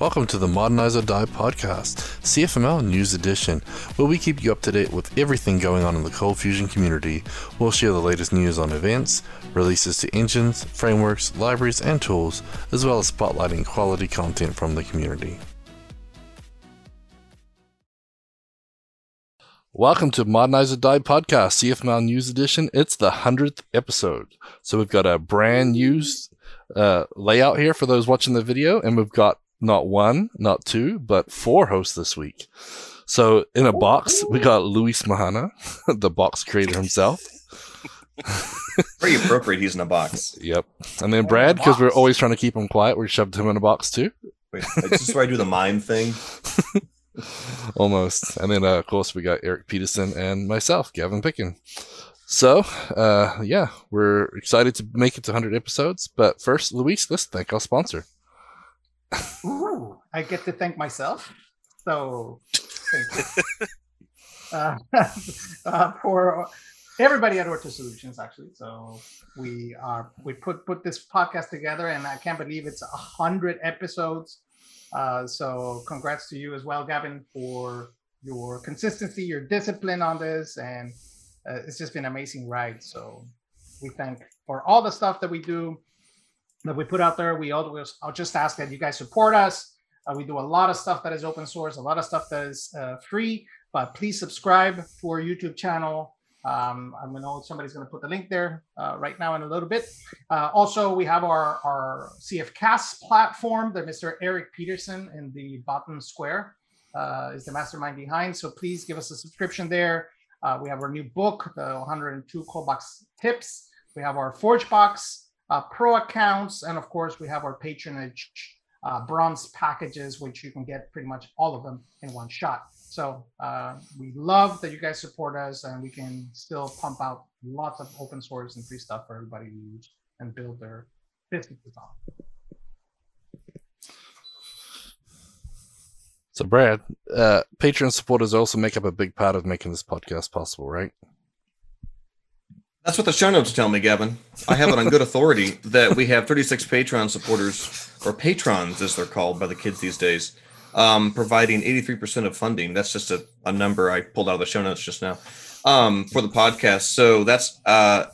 Welcome to the Modernizer Dive Podcast, CFML News Edition, where we keep you up to date with everything going on in the ColdFusion community. We'll share the latest news on events, releases to engines, frameworks, libraries, and tools, as well as spotlighting quality content from the community. Welcome to Modernizer Dive Podcast, CFML News Edition. It's the 100th episode. So we've got a brand new layout here for those watching the video, and we've got not one, not two, but four hosts this week. So in a box, we got Luis Mahana, the box creator himself. Pretty appropriate he's in a box. Yep. And then Brad, because we're always trying to keep him quiet, we shoved him in a box too. Wait, is this where I do the mime thing? Almost. And then, of course, we got Eric Peterson and myself, Gavin Pickin. So, yeah, we're excited to make it to 100 episodes. But first, Luis, let's thank our sponsor. Ooh, I get to thank myself. So, thank you. For everybody at Orchard Solutions, actually. So we put this podcast together, and I can't believe it's 100 episodes. So congrats to you as well, Gavin, for your consistency, your discipline on this, and it's just been an amazing ride. So we thank for all the stuff that we do, that we put out there. I'll just ask that you guys support us. We do a lot of stuff that is open source, a lot of stuff that is free, but please subscribe to our YouTube channel. I know somebody's going to put the link there right now in a little bit. Also, we have our CFCast platform that Mr. Eric Peterson in the bottom square is the mastermind behind. So please give us a subscription there. We have our new book, the 102 Callbox Tips. We have our Forge Box, pro accounts, and of course we have our patronage bronze packages, which you can get pretty much all of them in one shot. So we love that you guys support us, and we can still pump out lots of open source and free stuff for everybody to use and build their businesses on. So Brad, Patreon supporters also make up a big part of making this podcast possible, right? That's what the show notes tell me, Gavin. I have it on good authority that we have 36 Patreon supporters, or patrons as they're called by the kids these days, providing 83% of funding. That's just a number I pulled out of the show notes just now for the podcast. So that's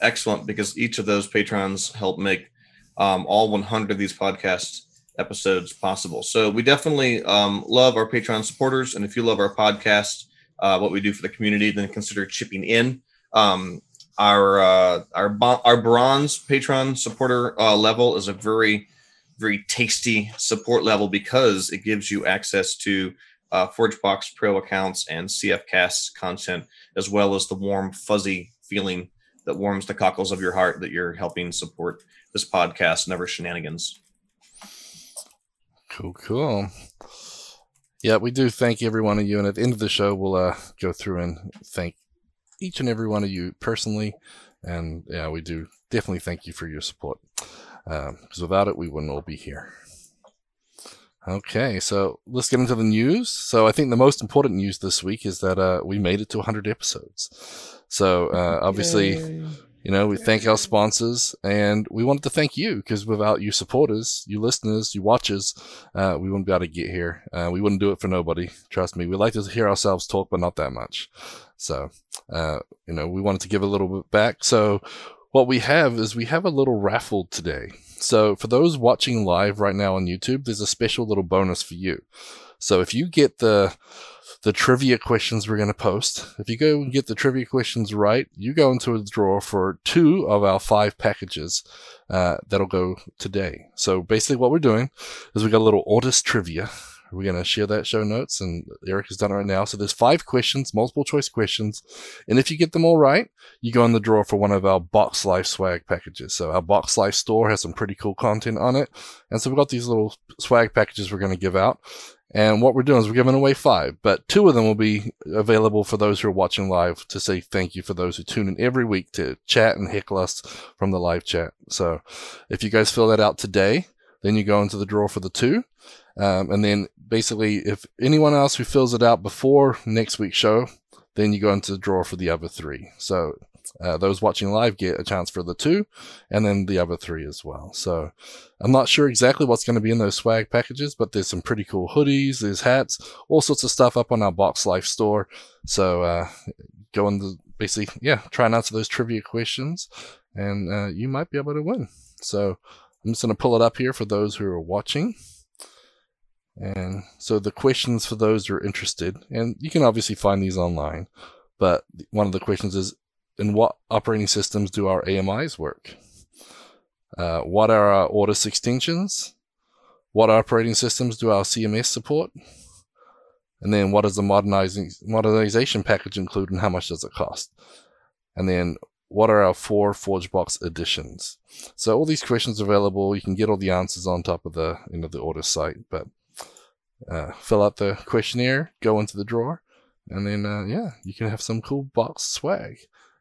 excellent, because each of those patrons help make all 100 of these podcast episodes possible. So we definitely love our Patreon supporters. And if you love our podcast, what we do for the community, then consider chipping in. Our bronze Patreon supporter level is a very, very tasty support level, because it gives you access to ForgeBox Pro accounts and CFCast content, as well as the warm, fuzzy feeling that warms the cockles of your heart that you're helping support this podcast, Never Shenanigans. Cool. Yeah, we do thank every one of you. And at the end of the show, we'll go through and thank each and every one of you personally, and yeah, we do definitely thank you for your support, because without it we wouldn't all be here. Okay, so let's get into the news. So I think the most important news this week is that we made it to 100 episodes. So obviously, you know, we thank our sponsors, and we wanted to thank you, because without you supporters, you listeners, you watchers, we wouldn't be able to get here. We wouldn't do it for nobody. Trust me. We like to hear ourselves talk, but not that much. So, you know, we wanted to give a little bit back. So what we have is we have a little raffle today. So for those watching live right now on YouTube, there's a special little bonus for you. So if you get the trivia questions we're going to post, if you go and get the trivia questions right, you go into a draw for 2 of our 5 packages that'll go today. So basically what we're doing is we got a little artist trivia. We're going to share that show notes, and Eric has done it right now. So there's 5 questions, multiple choice questions. And if you get them all right, you go in the draw for one of our Box Life swag packages. So our Box Life store has some pretty cool content on it. And so we've got these little swag packages we're going to give out. And what we're doing is we're giving away 5, but 2 of them will be available for those who are watching live to say thank you for those who tune in every week to chat and heckle us from the live chat. So if you guys fill that out today, then you go into the draw for the 2. And then basically if anyone else who fills it out before next week's show, then you go into the draw for the other 3. So those watching live get a chance for the two, and then the other three as well. So I'm not sure exactly what's going to be in those swag packages, but there's some pretty cool hoodies, there's hats, all sorts of stuff up on our Box Life store. So go and basically, try and answer those trivia questions, and you might be able to win. So I'm just going to pull it up here for those who are watching. And so the questions for those who are interested, and you can obviously find these online, but one of the questions is, in what operating systems do our AMIs work? What are our Ordis extensions? What operating systems do our CMS support? And then what does the modernization package include, and how much does it cost? And then what are our 4 Forge Box editions? So all these questions are available. You can get all the answers on top of the the Ordis site, but fill out the questionnaire, go into the drawer, and then you can have some cool box swag.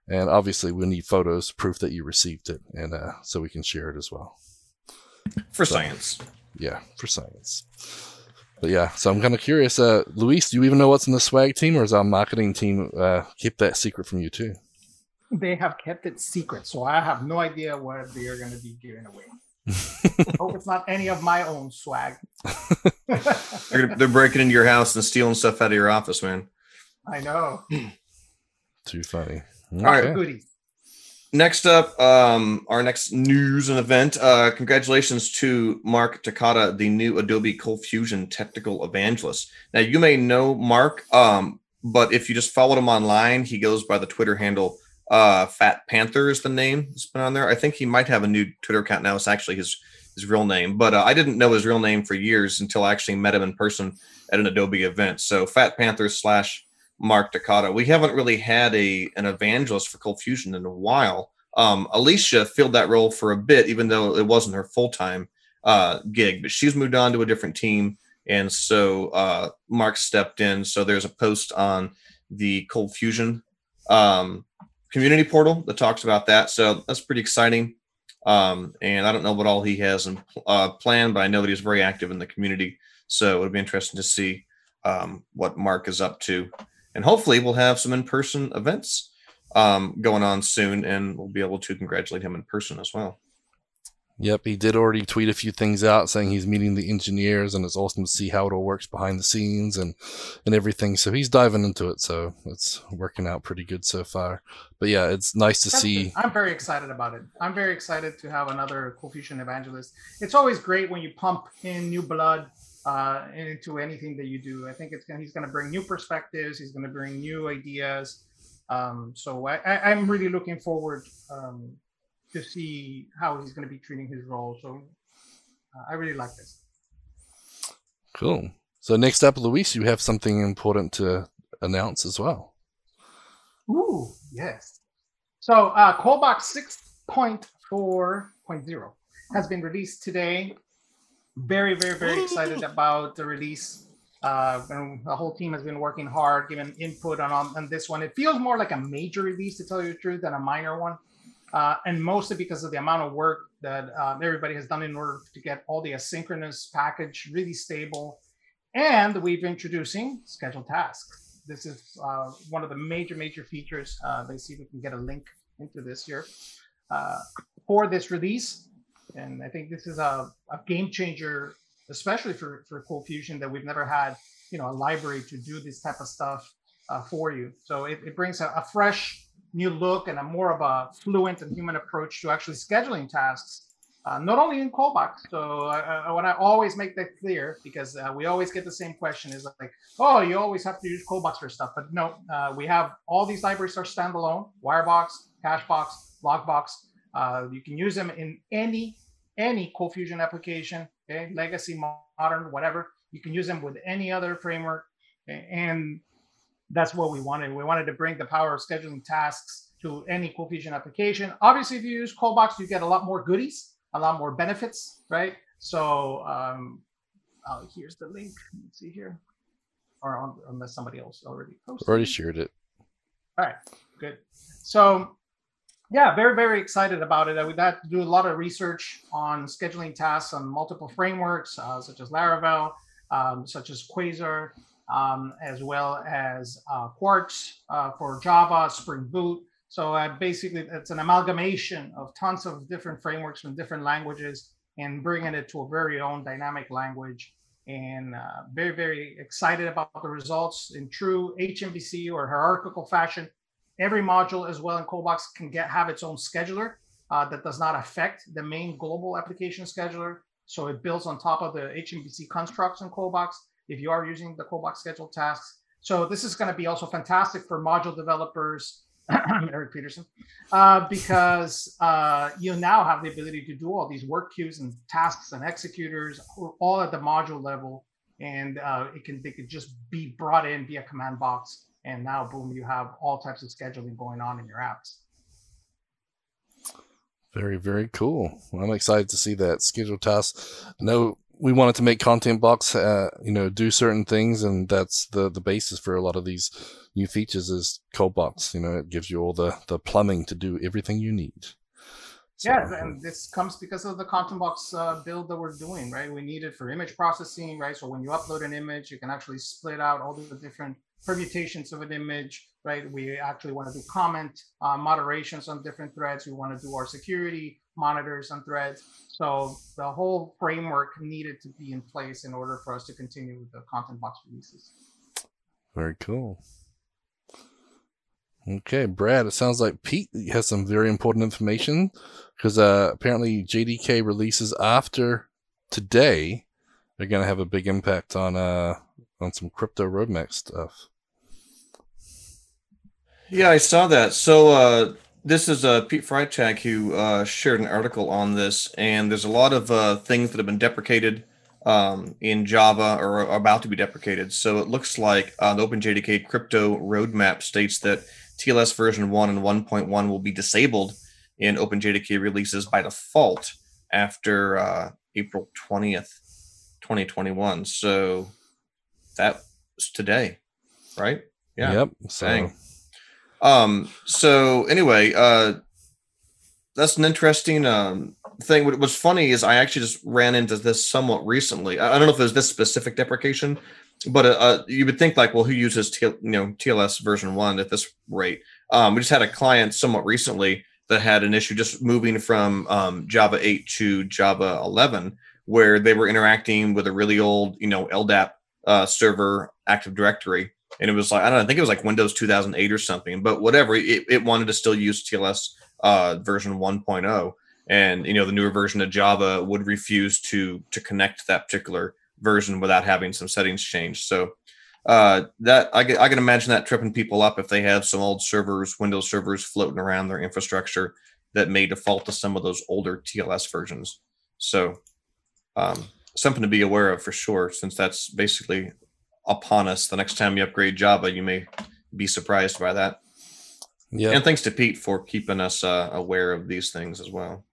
And obviously we'll need photos, proof that you received it, and so we can share it as well. For science. But so I'm kind of curious, Luis, do you even know what's in the swag team, or has our marketing team kept that secret from you too? They have kept it secret, so I have no idea what they are going to be giving away. Hope it's not any of my own swag. They're breaking into your house and stealing stuff out of your office, man. I know. Too funny. Okay. All right. Goodies. Next up, our next news and event. Congratulations to Mark Takata, the new Adobe ColdFusion technical evangelist. Now, you may know Mark, but if you just followed him online, he goes by the Twitter handle Fat Panther is the name that's been on there. I think he might have a new Twitter account now. It's actually his real name, but I didn't know his real name for years until I actually met him in person at an Adobe event. So Fat Panther / Mark Takata. We haven't really had an evangelist for ColdFusion in a while. Alicia filled that role for a bit, even though it wasn't her full-time gig, but she's moved on to a different team. And so Mark stepped in. So there's a post on the ColdFusion community portal that talks about that. So that's pretty exciting. And I don't know what all he has in plan, but I know that he's very active in the community. So it'll be interesting to see what Mark is up to. And hopefully we'll have some in-person events going on soon, and we'll be able to congratulate him in person as well. Yep, he did already tweet a few things out saying he's meeting the engineers, and it's awesome to see how it all works behind the scenes and everything. So he's diving into it, so it's working out pretty good so far. But yeah, it's nice to see. I'm very excited about it. I'm very excited to have another ColdFusion evangelist. It's always great when you pump in new blood into anything that you do. I think he's going to bring new perspectives. He's going to bring new ideas. So I'm really looking forward to see how he's going to be treating his role. So I really like this. Cool. So next up, Luis, you have something important to announce as well. Ooh, yes. So Callbox 6.4.0 has been released today. Very, very, very excited about the release. And the whole team has been working hard, giving input on this one. It feels more like a major release, to tell you the truth, than a minor one. And mostly because of the amount of work that everybody has done in order to get all the asynchronous package really stable. And we've been introducing scheduled tasks. This is one of the major, major features. Let's see if we can get a link into this here for this release. And I think this is a game changer, especially for ColdFusion, that we've never had, a library to do this type of stuff for you. So it brings a fresh new look and a more of a fluent and human approach to actually scheduling tasks, not only in Callbox. So I want to always make that clear, because we always get the same question is like, oh, you always have to use Callbox for stuff. But no, we have all these libraries are standalone: WireBox, CacheBox, LogBox. You can use them in any ColdFusion application, okay? Legacy, modern, whatever. You can use them with any other framework. Okay? And that's what we wanted. We wanted to bring the power of scheduling tasks to any ColdFusion application. Obviously, if you use ColdBox, you get a lot more goodies, a lot more benefits, right? So here's the link. Let's see here. Or unless somebody else already posted. Already shared it. All right, good. So yeah, very, very excited about it. We've had to do a lot of research on scheduling tasks on multiple frameworks, such as Laravel, such as Quasar, as well as Quartz for Java, Spring Boot. So basically, it's an amalgamation of tons of different frameworks from different languages and bringing it to a very own dynamic language. And very, very excited about the results in true HMVC or hierarchical fashion. Every module as well in ColdBox can have its own scheduler that does not affect the main global application scheduler. So it builds on top of the HMVC constructs in ColdBox if you are using the ColdBox scheduled tasks. So this is going to be also fantastic for module developers, Eric Peterson, because you now have the ability to do all these work queues and tasks and executors all at the module level. And they could just be brought in via command box. And now, boom, you have all types of scheduling going on in your apps. Very, very cool. Well, I'm excited to see that scheduled tasks. I know we wanted to make ContentBox, do certain things, and that's the basis for a lot of these new features is ColdBox. You know, it gives you all the plumbing to do everything you need. So, yeah, and this comes because of the ContentBox build that we're doing, right? We need it for image processing, right? So when you upload an image, you can actually split out all the different permutations of an image, right? We actually want to do comment moderations on different threads. We want to do our security monitors on threads. So the whole framework needed to be in place in order for us to continue with the ContentBox releases. Very cool. Okay, Brad, it sounds like Pete has some very important information because apparently JDK releases after today are going to have a big impact on some crypto roadmap stuff. Yeah, I saw that. So this is Pete Freitag who shared an article on this, and there's a lot of things that have been deprecated in Java or are about to be deprecated. So it looks like the OpenJDK crypto roadmap states that TLS version 1 and 1.1 will be disabled in OpenJDK releases by default after April 20th, 2021. So that's today, right? Yeah. Yep. So. Dang. So anyway, that's an interesting thing. What was funny is I actually just ran into this somewhat recently. I don't know if it was this specific deprecation, but you would think like, well, who uses TLS version 1 at this rate? We just had a client somewhat recently that had an issue just moving from Java 8 to Java 11, where they were interacting with a really old, LDAP server Active Directory. And it was like, I don't know, I think it was like Windows 2008 or something, but whatever, it wanted to still use TLS version 1.0. And, the newer version of Java would refuse to connect to that particular version without having some settings changed. So I can imagine that tripping people up if they have some old servers, Windows servers floating around their infrastructure that may default to some of those older TLS versions. So something to be aware of for sure, since that's basically upon us. The next time you upgrade Java, you may be surprised by that. Yeah. And thanks to Pete for keeping us aware of these things as well.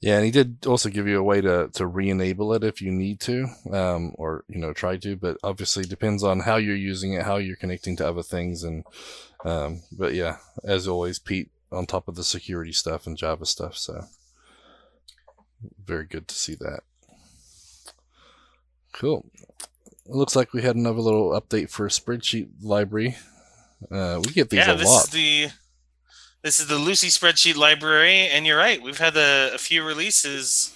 Yeah, and he did also give you a way to re-enable it if you need to, or try to. But obviously, depends on how you're using it, how you're connecting to other things, and but yeah, as always, Pete on top of the security stuff and Java stuff. So very good to see that. Cool. It looks like we had another little update for a spreadsheet library. We get these a lot. This is the Lucee spreadsheet library, and you're right. We've had a few releases,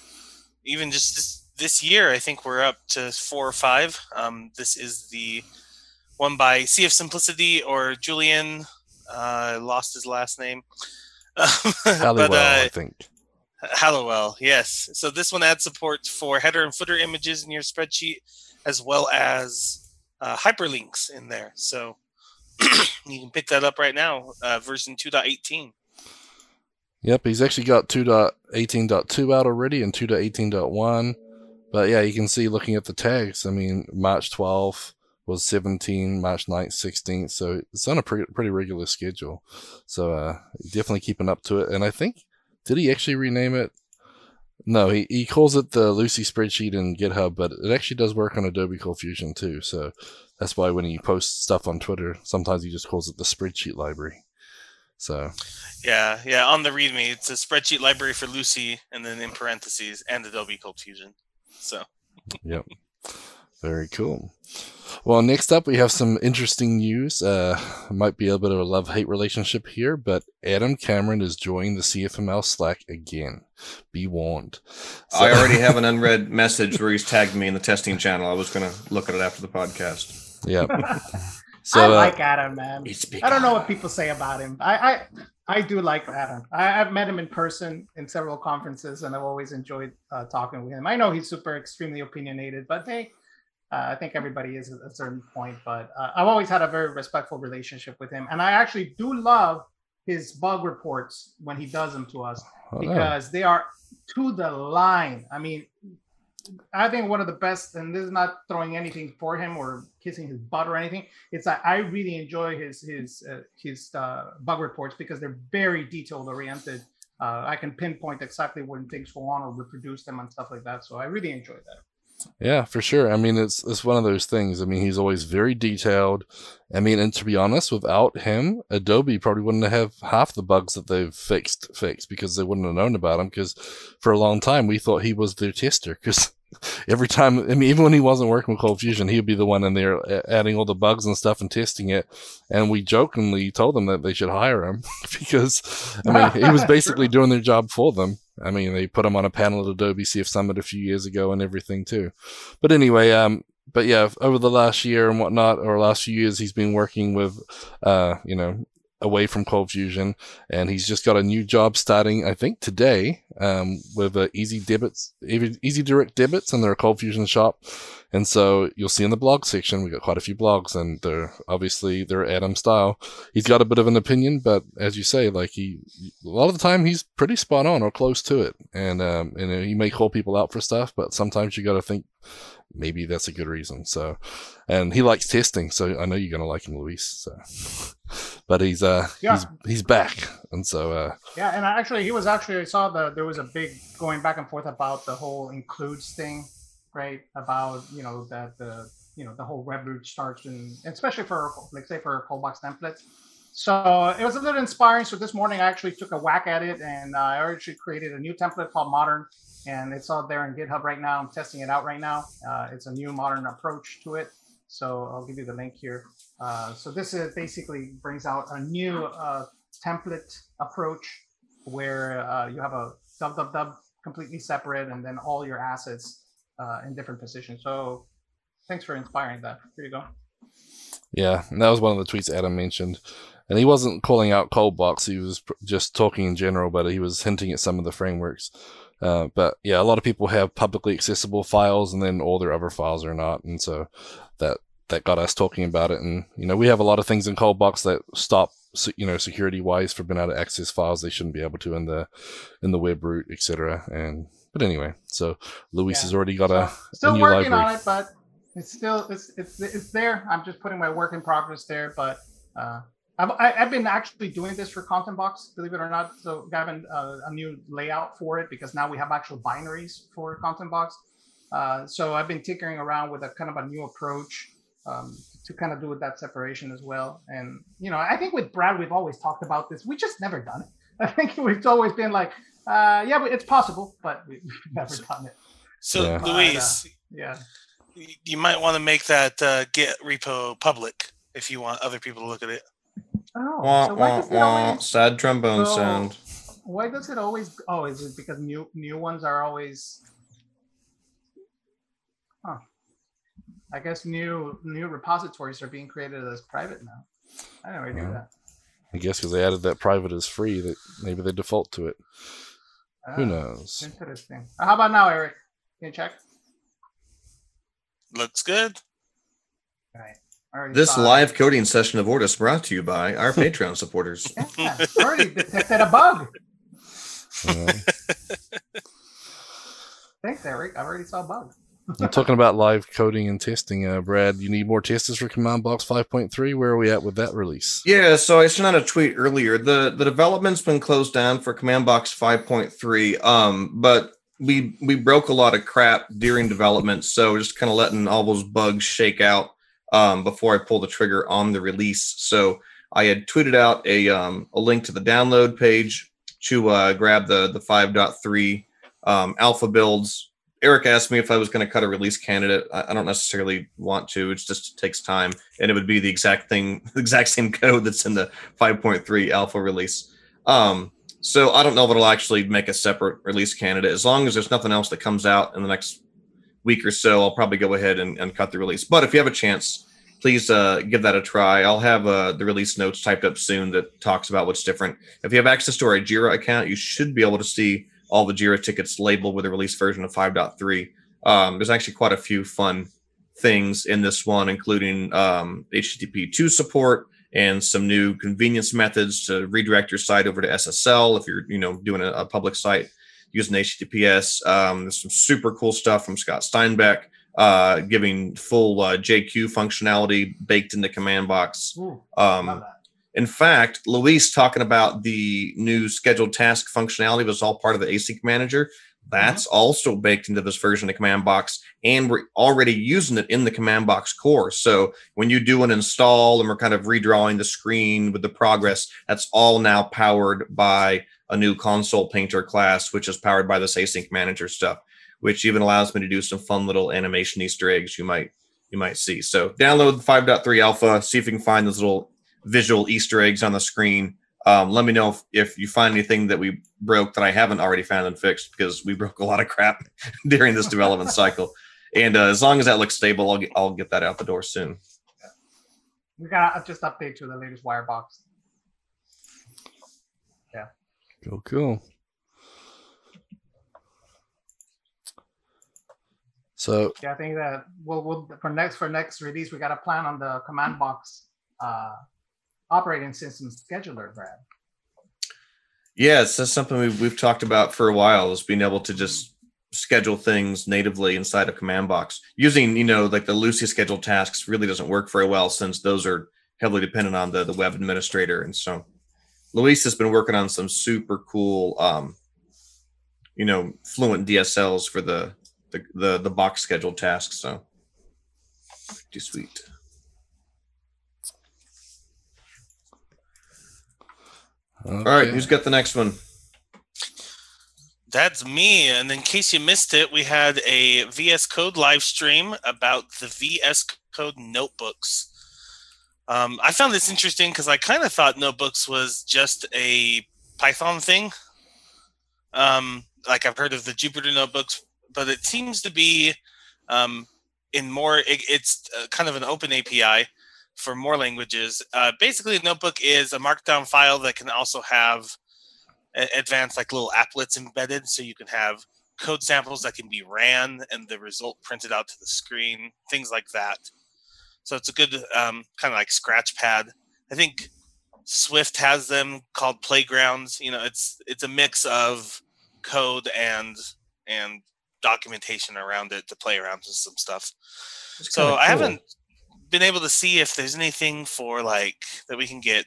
even just this year. I think we're up to 4 or 5. This is the one by CF Simplicity or Julian. Lost his last name. Hallowell, I think. Hallowell, yes. So this one adds support for header and footer images in your spreadsheet, as well as hyperlinks in there. So you can pick that up right now, version 2.18. Yep, he's actually got 2.18.2 out already and 2.18.1. But yeah, you can see looking at the tags, I mean, March 12th was 17, March 9th, 16th. So it's on a pretty regular schedule. So definitely keeping up to it. And I think, did he actually rename it? No, he calls it the Lucee spreadsheet in GitHub, but it actually does work on Adobe ColdFusion too. So that's why when he posts stuff on Twitter, sometimes he just calls it the spreadsheet library. So yeah, on the README, it's a spreadsheet library for Lucee, and then in parentheses, and Adobe ColdFusion. So yep, very cool. Well, next up, we have some interesting news. Might be a bit of a love-hate relationship here, but Adam Cameron is joining the CFML Slack again. Be warned. So I already have an unread message where he's tagged me in the testing channel. I was going to look at it after the podcast. Yeah. So, I like Adam, man. I don't know what people say about him. I do like Adam. I've met him in person in several conferences, and I've always enjoyed talking with him. I know he's super extremely opinionated, but hey, I think everybody is at a certain point. But I've always had a very respectful relationship with him. And I actually do love his bug reports when he does them to us because they are to the line. I mean, I think one of the best, and this is not throwing anything for him or kissing his butt or anything. It's that I really enjoy his bug reports because they're very detailed oriented. I can pinpoint exactly when things go on or reproduce them and stuff like that. So I really enjoy that. Yeah, for sure. I mean, it's one of those things. I mean, he's always very detailed. I mean, and to be honest, without him, Adobe probably wouldn't have half the bugs that they've fixed because they wouldn't have known about him. Because for a long time, we thought he was their tester because every time, I mean, even when he wasn't working with ColdFusion, he'd be the one in there adding all the bugs and stuff and testing it. And we jokingly told them that they should hire him because, I mean, he was basically doing their job for them. I mean, they put him on a panel at Adobe CF Summit a few years ago and everything too. But anyway, but yeah, over the last year and whatnot, or last few years, he's been working with, away from ColdFusion, and he's just got a new job starting, I think today, with easy direct debits in their ColdFusion shop. And so you'll see in the blog section, we got quite a few blogs, and they're Adam style. He's got a bit of an opinion, but as you say, like a lot of the time he's pretty spot on or close to it. And, he may call people out for stuff, but sometimes you got to think maybe that's a good reason. So, and he likes testing. So I know you're going to like him, Luis. So, but he's back. And so, and I saw there was a big going back and forth about the whole includes thing, right? About, that the whole web root starts and especially for ColdBox templates. So it was a little inspiring. So this morning I actually took a whack at it, and I actually created a new template called Modern, and it's out there in GitHub right now. I'm testing it out right now. It's a new modern approach to it. So I'll give you the link here. So this is basically brings out a new template approach where you have a www completely separate and then all your assets in different positions. So thanks for inspiring that. Here you go. Yeah, and that was one of the tweets Adam mentioned. And he wasn't calling out ColdBox. He was just talking in general, but he was hinting at some of the frameworks. But yeah, a lot of people have publicly accessible files, and then all their other files are not. And so that got us talking about it. And, we have a lot of things in ColdBox that stop, security wise for being able to access files they shouldn't be able to in the web root, et cetera. But anyway, so Luis has already got a new library. Still working on it, but it's still, it's there. I'm just putting my work in progress there, but, I've been actually doing this for ContentBox, believe it or not. So Gavin, a new layout for it because now we have actual binaries for ContentBox. So I've been tinkering around with a kind of a new approach to kind of do with that separation as well. And, I think with Brad, we've always talked about this. We just never done it. I think we've always been like, it's possible, but we've never done it. So yeah. Luis, you might want to make that Git repo public if you want other people to look at it. Oh, wah, so wah, wah. Sad trombone sound. Why does it always? Oh, is it because new ones are always? Huh. I guess new repositories are being created as private now. I never knew that. I guess because they added that private is free, that maybe they default to it. Who knows? Interesting. How about now, Eric? Can you check? Looks good. All right. This live coding session of Ortis brought to you by our Patreon supporters. Yeah, already detected a bug. Thanks, Eric. I already saw a bug. I'm talking about live coding and testing. Brad, you need more testers for CommandBox 5.3. Where are we at with that release? Yeah, so I sent out a tweet earlier. The development's been closed down for CommandBox 5.3, but we broke a lot of crap during development, so just kind of letting all those bugs shake out before I pull the trigger on the release. So I had tweeted out a link to the download page to grab the 5.3 alpha builds Eric asked me if I was going to cut a release candidate. I don't necessarily want to. It's just, it takes time, and it would be the exact thing, the exact same code that's in the 5.3 alpha release. So I don't know if it'll actually make a separate release candidate. As long as there's nothing else that comes out in the next week or so, I'll probably go ahead and cut the release. But if you have a chance, please give that a try. I'll have the release notes typed up soon that talks about what's different. If you have access to our Jira account, you should be able to see all the Jira tickets labeled with a release version of 5.3. There's actually quite a few fun things in this one, including HTTP2 support and some new convenience methods to redirect your site over to SSL if you're doing a public site using HTTPS. There's some super cool stuff from Scott Steinbeck, giving full JQ functionality baked into CommandBox. In fact, Luis talking about the new scheduled task functionality was all part of the Async Manager. That's also baked into this version of CommandBox, and we're already using it in the CommandBox core. So when you do an install and we're kind of redrawing the screen with the progress, that's all now powered by a new console painter class, which is powered by this Async Manager stuff, which even allows me to do some fun little animation Easter eggs you might see. So download 5.3 alpha, see if you can find those little visual Easter eggs on the screen. Let me know if you find anything that we broke that I haven't already found and fixed, because we broke a lot of crap during this development cycle. And as long as that looks stable, I'll get that out the door soon. We gotta just update to the latest WireBox. Yeah. Cool. So yeah, I think that we'll for next release we gotta plan on the CommandBox operating system scheduler, Brad. Yes, that's something we've talked about for a while, is being able to just schedule things natively inside of CommandBox. Using, like the Lucee scheduled tasks really doesn't work very well, since those are heavily dependent on the web administrator. And so Luis has been working on some super cool, fluent DSLs for the box scheduled tasks. So pretty sweet. Okay. All right, who's got the next one? That's me. And in case you missed it, we had a VS Code live stream about the VS Code notebooks. I found this interesting because I kind of thought notebooks was just a Python thing. Like I've heard of the Jupyter notebooks, but it seems to be it's kind of an open API for more languages. Basically, a notebook is a markdown file that can also have advanced, like little applets embedded. So you can have code samples that can be ran and the result printed out to the screen, things like that. So it's a good kind of like scratch pad. I think Swift has them called playgrounds. It's a mix of code and documentation around it to play around with some stuff. That's so cool. I haven't been able to see if there's anything for like that we can get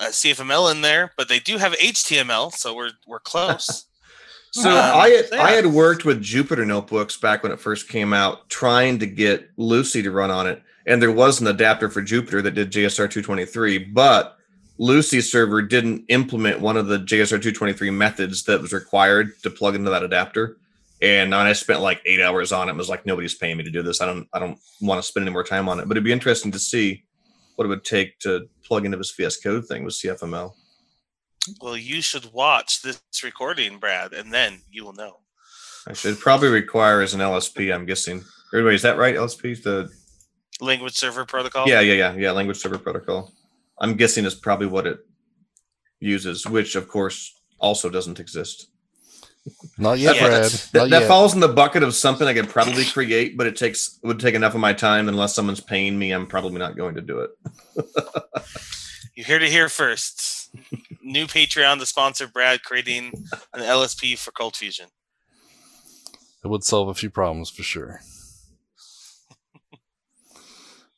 CFML in there, but they do have HTML, so we're close. So I had worked with Jupyter notebooks back when it first came out, trying to get Lucee to run on it, and there was an adapter for Jupyter that did JSR 223, but Lucee's server didn't implement one of the JSR 223 methods that was required to plug into that adapter. And I spent like 8 hours on it. It was like, nobody's paying me to do this. I don't want to spend any more time on it. But it'd be interesting to see what it would take to plug into this VS Code thing with CFML. Well, you should watch this recording, Brad, and then you will know. I should probably require as an LSP, I'm guessing. Everybody, is that right? LSP, the language server protocol? Yeah. Language server protocol, I'm guessing, is probably what it uses, which of course also doesn't exist. Not yet, Brad. That falls in the bucket of something I could probably create, but it would take enough of my time. Unless someone's paying me, I'm probably not going to do it. You're here to hear first. New Patreon to sponsor Brad creating an LSP for ColdFusion. It would solve a few problems for sure.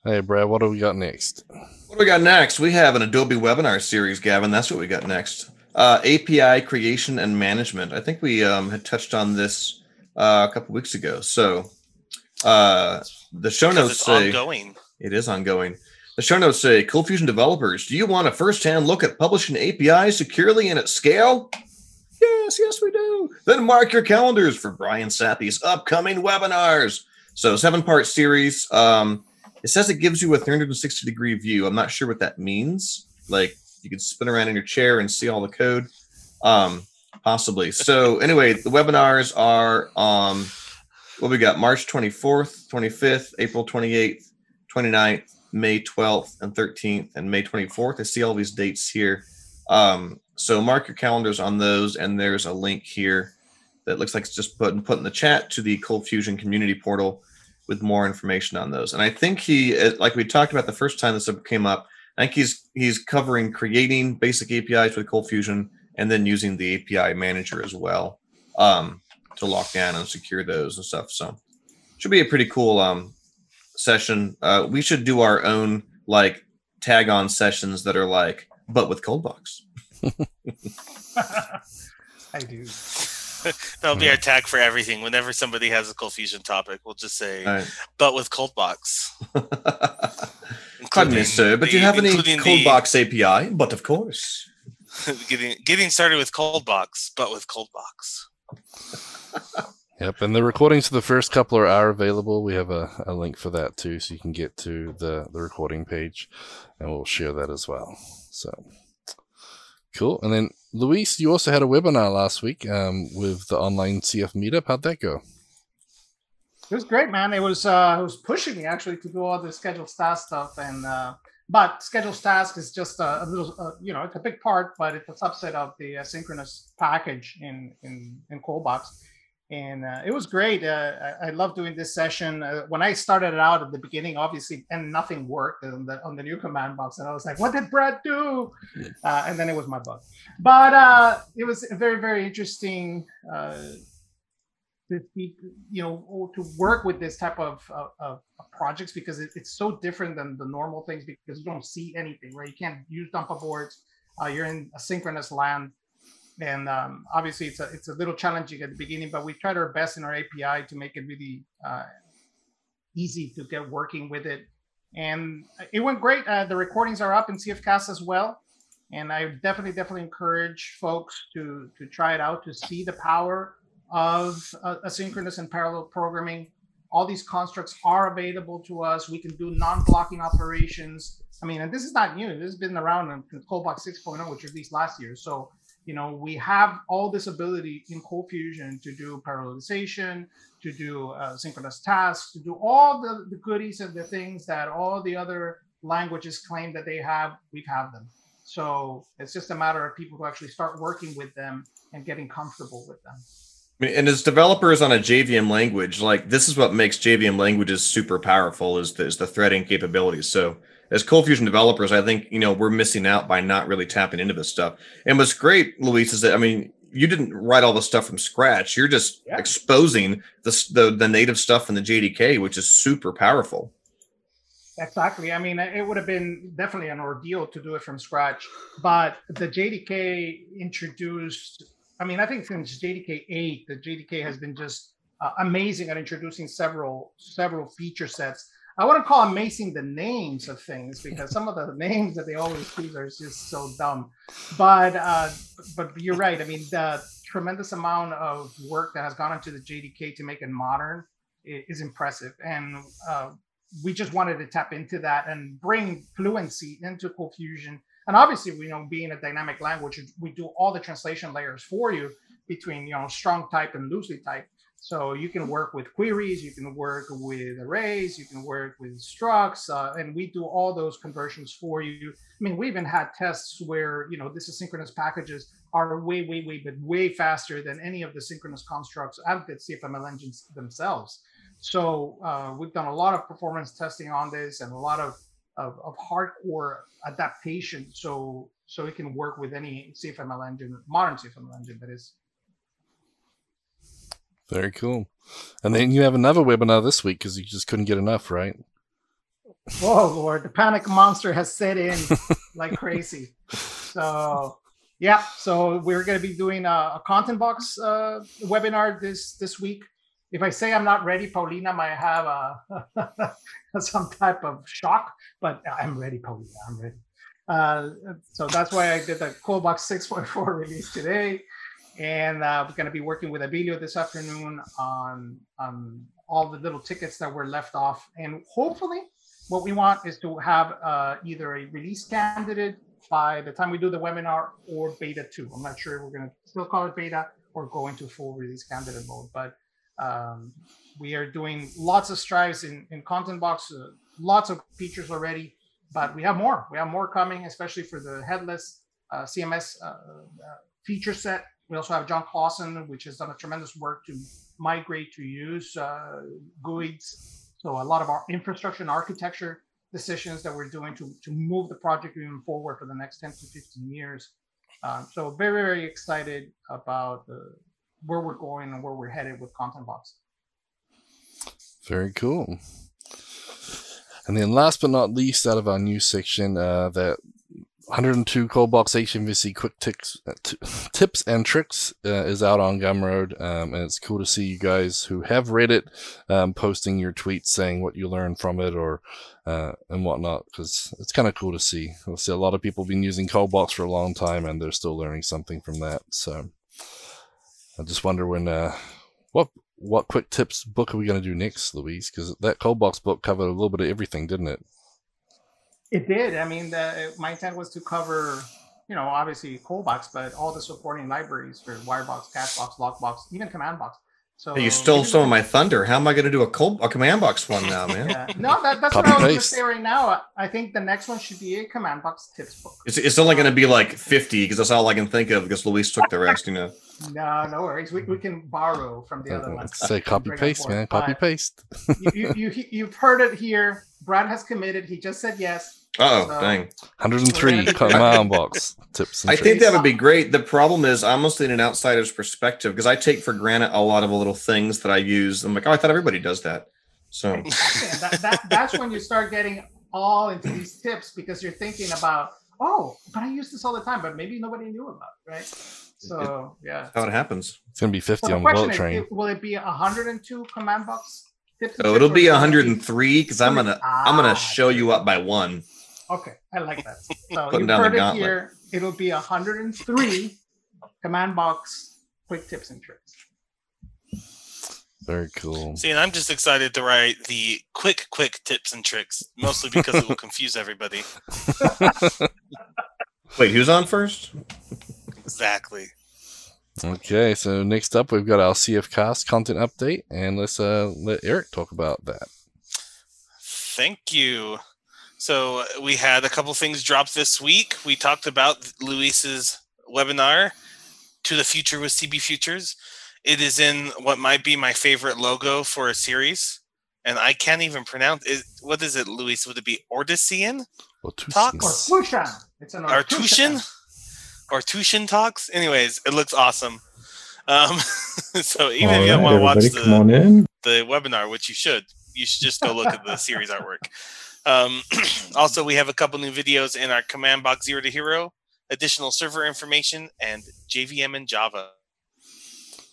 Hey, Brad, what do we got next? What do we got next? We have an Adobe webinar series, Gavin. That's what we got next. API creation and management. I think we had touched on this a couple weeks ago. So the show notes say... It is ongoing. The show notes say, ColdFusion developers, do you want a first-hand look at publishing APIs securely and at scale? Yes, we do. Then mark your calendars for Brian Sappy's upcoming webinars. So 7-part series. It says it gives you a 360-degree view. I'm not sure what that means. Like, you can spin around in your chair and see all the code, possibly. So anyway, the webinars are what we got: March 24th, 25th, April 28th, 29th, May 12th and 13th, and May 24th. I see all these dates here. So mark your calendars on those, and there's a link here that looks like it's just put in the chat to the ColdFusion community portal with more information on those. And I think he, like we talked about the first time this came up, I think he's covering creating basic APIs with ColdFusion and then using the API manager as well to lock down and secure those and stuff. So should be a pretty cool session. We should do our own like tag on sessions that are like, but with ColdBox. I do. That'll be our tag for everything. Whenever somebody has a ColdFusion topic, we'll just say, right, but with ColdBox. Pardon me, sir, but do you have any ColdBox API? But of course. Getting started with ColdBox, but with ColdBox. Yep, and the recordings of the first couple are available. We have a link for that too, so you can get to the recording page, and we'll share that as well. So cool. And then, Luis, you also had a webinar last week with the online CF meetup. How'd that go? It was great, man. It was pushing me actually to do all the scheduled task stuff, and but scheduled task is just a little, it's a big part, but it's a subset of the asynchronous package in ColdBox, and it was great. I love doing this session. When I started it out at the beginning, obviously, and nothing worked on the new command box, and I was like, "What did Brad do?" And then it was my bug, but it was a very, very interesting. To work with this type of projects, because it's so different than the normal things, because you don't see anything, right? You can't use dump boards. You're in asynchronous land, and obviously it's a little challenging at the beginning, but we tried our best in our API to make it really easy to get working with it, and it went great. The recordings are up in CFcast as well, and I definitely encourage folks to try it out, to see the power of asynchronous and parallel programming. All these constructs are available to us. We can do non-blocking operations. I mean, and this is not new. This has been around in ColdBox 6.0, which released last year. So, we have all this ability in ColdFusion to do parallelization, to do synchronous tasks, to do all the goodies and the things that all the other languages claim that they have. We have them. So it's just a matter of people who actually start working with them and getting comfortable with them. I mean, and as developers on a JVM language, like, this is what makes JVM languages super powerful is the threading capabilities. So as ColdFusion developers, I think, we're missing out by not really tapping into this stuff. And what's great, Luis, is that, I mean, you didn't write all this stuff from scratch. You're just exposing the native stuff in the JDK, which is super powerful. Exactly. I mean, it would have been definitely an ordeal to do it from scratch, but the JDK introduced... I mean, I think since JDK 8, the JDK has been just amazing at introducing several feature sets. I wouldn't call amazing the names of things, because some of the names that they always choose are just so dumb. But you're right. I mean, the tremendous amount of work that has gone into the JDK to make it modern is impressive. And we just wanted to tap into that and bring fluency into ColdFusion. And obviously, being a dynamic language, we do all the translation layers for you between, strong type and loosely type. So you can work with queries, you can work with arrays, you can work with structs, and we do all those conversions for you. I mean, we even had tests where, this asynchronous packages are way faster than any of the synchronous constructs out at CFML engines themselves. So we've done a lot of performance testing on this and a lot of hardcore adaptation, so it can work with any CFML engine, modern CFML engine, that is. Very cool. And then you have another webinar this week because you just couldn't get enough, right? Oh, Lord, the panic monster has set in like crazy. So, yeah, so we're going to be doing a ContentBox webinar this week. If I say I'm not ready, Paulina might have some type of shock, but I'm ready, Paulina. I'm ready. So that's why I did the ColdBox 6.4 release today. And we're going to be working with Abilio this afternoon on all the little tickets that were left off. And hopefully what we want is to have either a release candidate by the time we do the webinar or beta 2. I'm not sure if we're going to still call it beta or go into full release candidate mode. But we are doing lots of strides in ContentBox, lots of features already. But we have more. We have more coming, especially for the headless CMS feature set. We also have John Clausen, which has done a tremendous work to migrate to use GUIs. So a lot of our infrastructure and architecture decisions that we're doing to move the project even forward for the next 10 to 15 years. So very, very excited about where we're going and where we're headed with ContentBox. Very cool. And then last but not least, out of our news section, that 102 Callbox HMVC quick tips and tricks is out on Gumroad, and it's cool to see you guys who have read it posting your tweets saying what you learned from it or and whatnot, because it's kind of cool to see. We'll see a lot of people have been using Callbox for a long time and they're still learning something from that. So I just wonder when what quick tips book are we going to do next, Luis? Because that Callbox book covered a little bit of everything, didn't it? It did. I mean, my intent was to cover, obviously ColdBox, but all the supporting libraries for WireBox, CacheBox, LogBox, even CommandBox. So hey, you stole some of my thunder. How am I going to do a CommandBox one now, man? Yeah. No, that's what I was going to say right now. I think the next one should be a CommandBox tips book. It's only going to be like 50 because that's all I can think of because Luis took the rest, No, no worries. We can borrow from the other ones. Say copy paste, man. Copy paste. You've heard it here. Brad has committed. He just said yes. Oh, so, dang. 103 CommandBox tips and tricks. I think that would be great. The problem is I'm mostly in an outsider's perspective because I take for granted a lot of the little things that I use. I'm like, oh, I thought everybody does that. So that's when you start getting all into these tips because you're thinking about, oh, but I use this all the time, but maybe nobody knew about it, right? So, yeah. That's how it happens. It's going to be 50 on the bullet train. Will it be 102 CommandBox tips? So it'll be 103 because I'm gonna show you up by one. Okay, I like that. So you heard it here. It'll be 103 CommandBox quick tips and tricks. Very cool. See, and I'm just excited to write the quick tips and tricks, mostly because it will confuse everybody. Wait, who's on first? Exactly. Okay, so next up, we've got our CFcast content update, and let's let Eric talk about that. Thank you. So we had a couple things drop this week. We talked about Luis's webinar, To the Future with CB Futures. It is in what might be my favorite logo for a series, and I can't even pronounce it. What is it, Luis? Would it be Ordisian Talks? Artushan Talks? Anyways, it looks awesome. So even if you don't want to watch the webinar, which you should just go look at the series artwork. Also, we have a couple new videos in our CommandBox Zero to Hero, additional server information, and JVM and Java.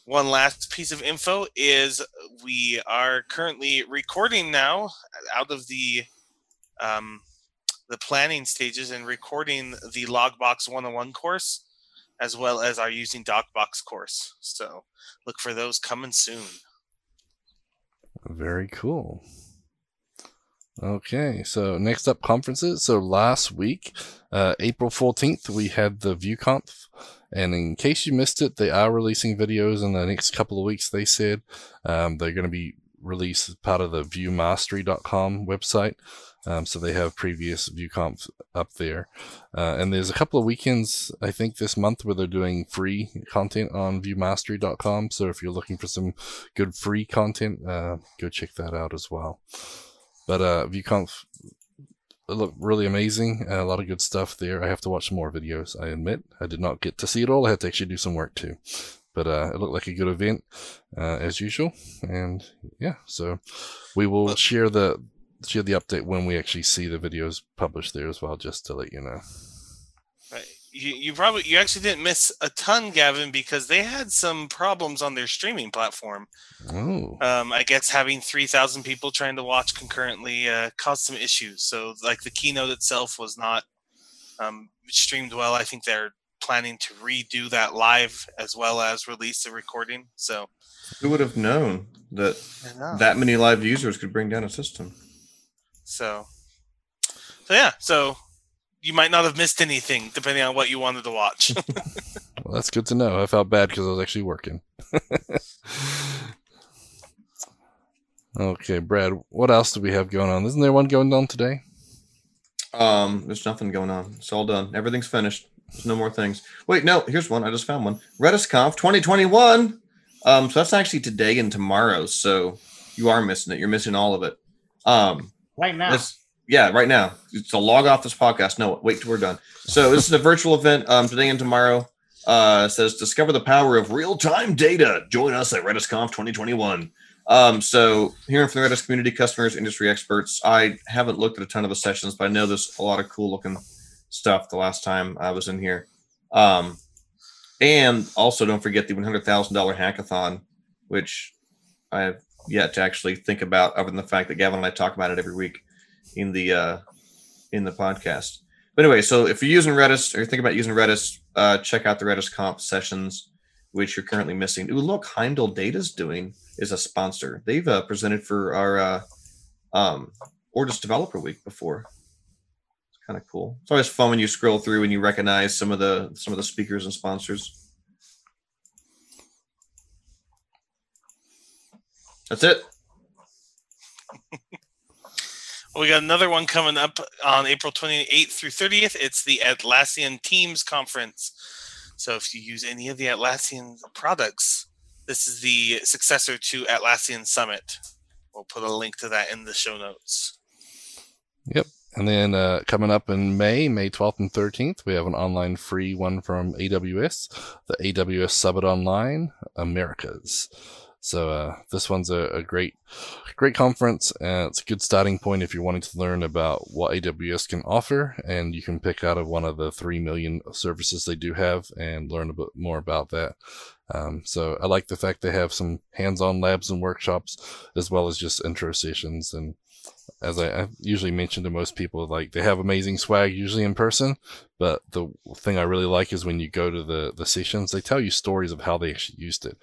One last piece of info is we are currently recording now out of the planning stages and recording the LogBox 101 course, as well as our Using DocBox course. So look for those coming soon. Very cool. Okay, so next up, conferences. So last week, April 14th, we had the ViewConf. And in case you missed it, they are releasing videos in the next couple of weeks, they said. They're going to be released as part of the viewmastery.com website. So they have previous ViewConf up there. And there's a couple of weekends, I think, this month where they're doing free content on viewmastery.com. So if you're looking for some good free content, go check that out as well. But ViewConf looked really amazing. A lot of good stuff there. I have to watch more videos, I admit. I did not get to see it all. I had to actually do some work too. But it looked like a good event as usual. And yeah, so we will share the update when we actually see the videos published there as well, just to let you know. Right. You actually didn't miss a ton, Gavin, because they had some problems on their streaming platform. Oh. I guess having 3,000 people trying to watch concurrently caused some issues. So, like, the keynote itself was not streamed well. I think their planning to redo that live as well as release the recording. So who would have known that that many live users could bring down a system? So yeah, so you might not have missed anything depending on what you wanted to watch. Well, that's good to know. I felt bad because I was actually working. Okay, Brad, what else do we have going on? Isn't there one going on today? There's nothing going on. It's all done. Everything's finished. There's no more things. Wait, no, here's one. I just found one. RedisConf 2021. So that's actually today and tomorrow. So you are missing it. You're missing all of it. Right now. Yeah, right now. So log off this podcast. No, wait till we're done. So this is a virtual event today and tomorrow. It says, discover the power of real-time data. Join us at RedisConf 2021. So hearing from the Redis community, customers, industry experts, I haven't looked at a ton of the sessions, but I know there's a lot of cool looking stuff the last time I was in here. And also don't forget the $100,000 hackathon, which I have yet to actually think about other than the fact that Gavin and I talk about it every week in the podcast. But anyway, so if you're using Redis or you're thinking about using Redis, check out the Redis Conf sessions, which you're currently missing. Ooh, look, Heimdall Data's doing is a sponsor. They've presented for our Ordis Developer Week before. It's kind of cool. It's always fun when you scroll through and you recognize some of the speakers and sponsors. That's it. We got another one coming up on April 28th through 30th. It's the Atlassian Teams Conference. So if you use any of the Atlassian products, this is the successor to Atlassian Summit. We'll put a link to that in the show notes. Yep. And then coming up in May 12th and 13th, we have an online free one from AWS, the AWS Summit Online Americas. So this one's a great conference, and it's a good starting point if you're wanting to learn about what AWS can offer, and you can pick out of one of the 3 million services they do have and learn a bit more about that. So I like the fact they have some hands-on labs and workshops, as well as just intro sessions. And as I usually mention to most people, like, they have amazing swag usually in person, but the thing I really like is when you go to the sessions, they tell you stories of how they actually used it.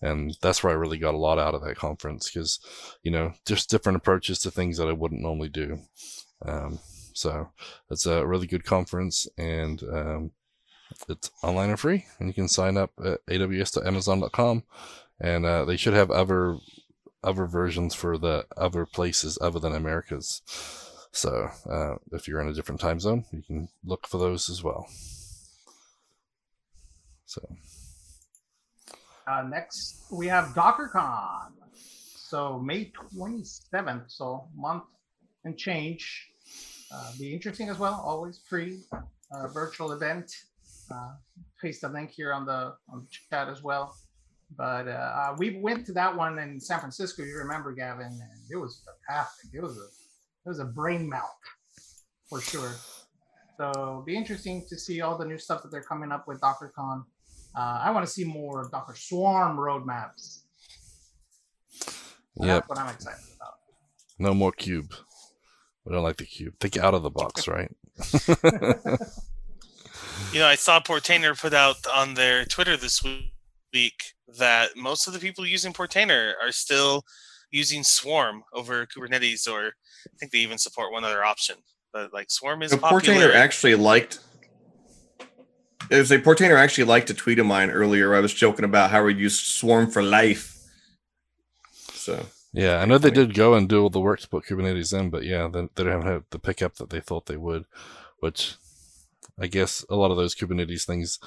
And that's where I really got a lot out of that conference, because, you know, just different approaches to things that I wouldn't normally do. So it's a really good conference, and it's online and free, and you can sign up at aws.amazon.com, and they should have other versions for the other places other than Americas. So if you're in a different time zone, you can look for those as well. So next we have DockerCon. So May 27th, so month and change. Be interesting as well, always free virtual event. Paste the link here on the chat as well. But we went to that one in San Francisco, you remember, Gavin, and it was fantastic. It was a brain melt for sure. So it'll be interesting to see all the new stuff that they're coming up with DockerCon. I want to see more of Docker Swarm roadmaps. Yep. That's what I'm excited about. No more cube. We don't like the cube. Think out of the box, right? You know, I saw Portainer put out on their Twitter this week that most of the people using Portainer are still using Swarm over Kubernetes, or I think they even support one other option. But like Swarm is popular. Portainer actually liked. It was a Portainer actually liked a tweet of mine earlier. I was joking about how we use Swarm for life. So yeah, I know they did go and do all the work to put Kubernetes in, but yeah, they haven't had the pickup that they thought they would, which I guess a lot of those Kubernetes things,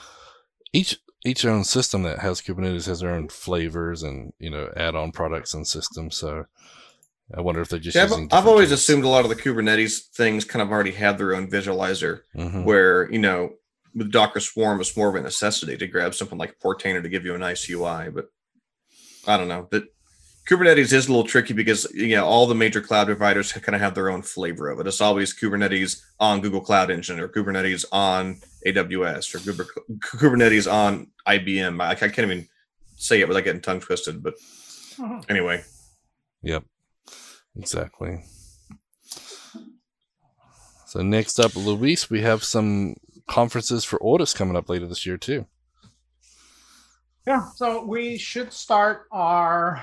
each own system that has Kubernetes has their own flavors and, you know, add-on products and systems. So I wonder if they're just using. I've always assumed a lot of the Kubernetes things kind of already have their own visualizer, where, you know, with Docker Swarm, it's more of a necessity to grab something like Portainer to give you a nice UI. But I don't know. But Kubernetes is a little tricky because, you know, all the major cloud providers kind of have their own flavor of it. It's always Kubernetes on Google Cloud Engine, or Kubernetes on AWS, or Kubernetes on IBM. I can't even say it without getting tongue twisted, but anyway. Yep, exactly. So next up, Luis, we have some conferences for audits coming up later this year too. Yeah, so we should start our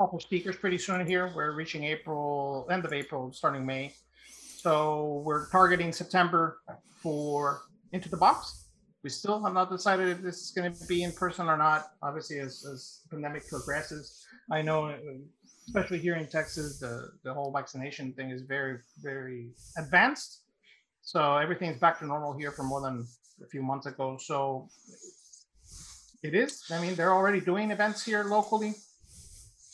couple speakers pretty soon here. We're reaching April, end of April, starting May. So we're targeting September for Into the Box. We still have not decided if this is going to be in person or not. Obviously, as the pandemic progresses, I know, especially here in Texas, the whole vaccination thing is very, very advanced. So everything's back to normal here from more than a few months ago. So it is. I mean, they're already doing events here locally.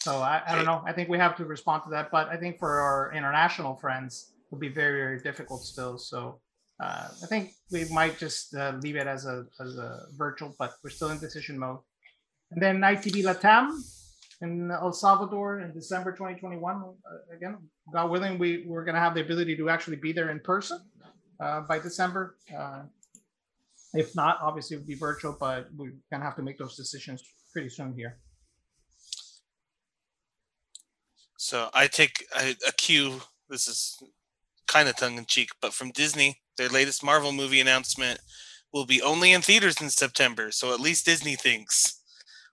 So I don't know. I think we have to respond to that. But I think for our international friends, it'll be very, very difficult still. So I think we might just leave it as a virtual, but we're still in decision mode. And then ITB LATAM in El Salvador in December 2021. Again, God willing, we're going to have the ability to actually be there in person by December. If not, obviously it would be virtual, but we're going to have to make those decisions pretty soon here. So I take a cue, this is kind of tongue-in-cheek, but from Disney, their latest Marvel movie announcement will be only in theaters in September. So at least Disney thinks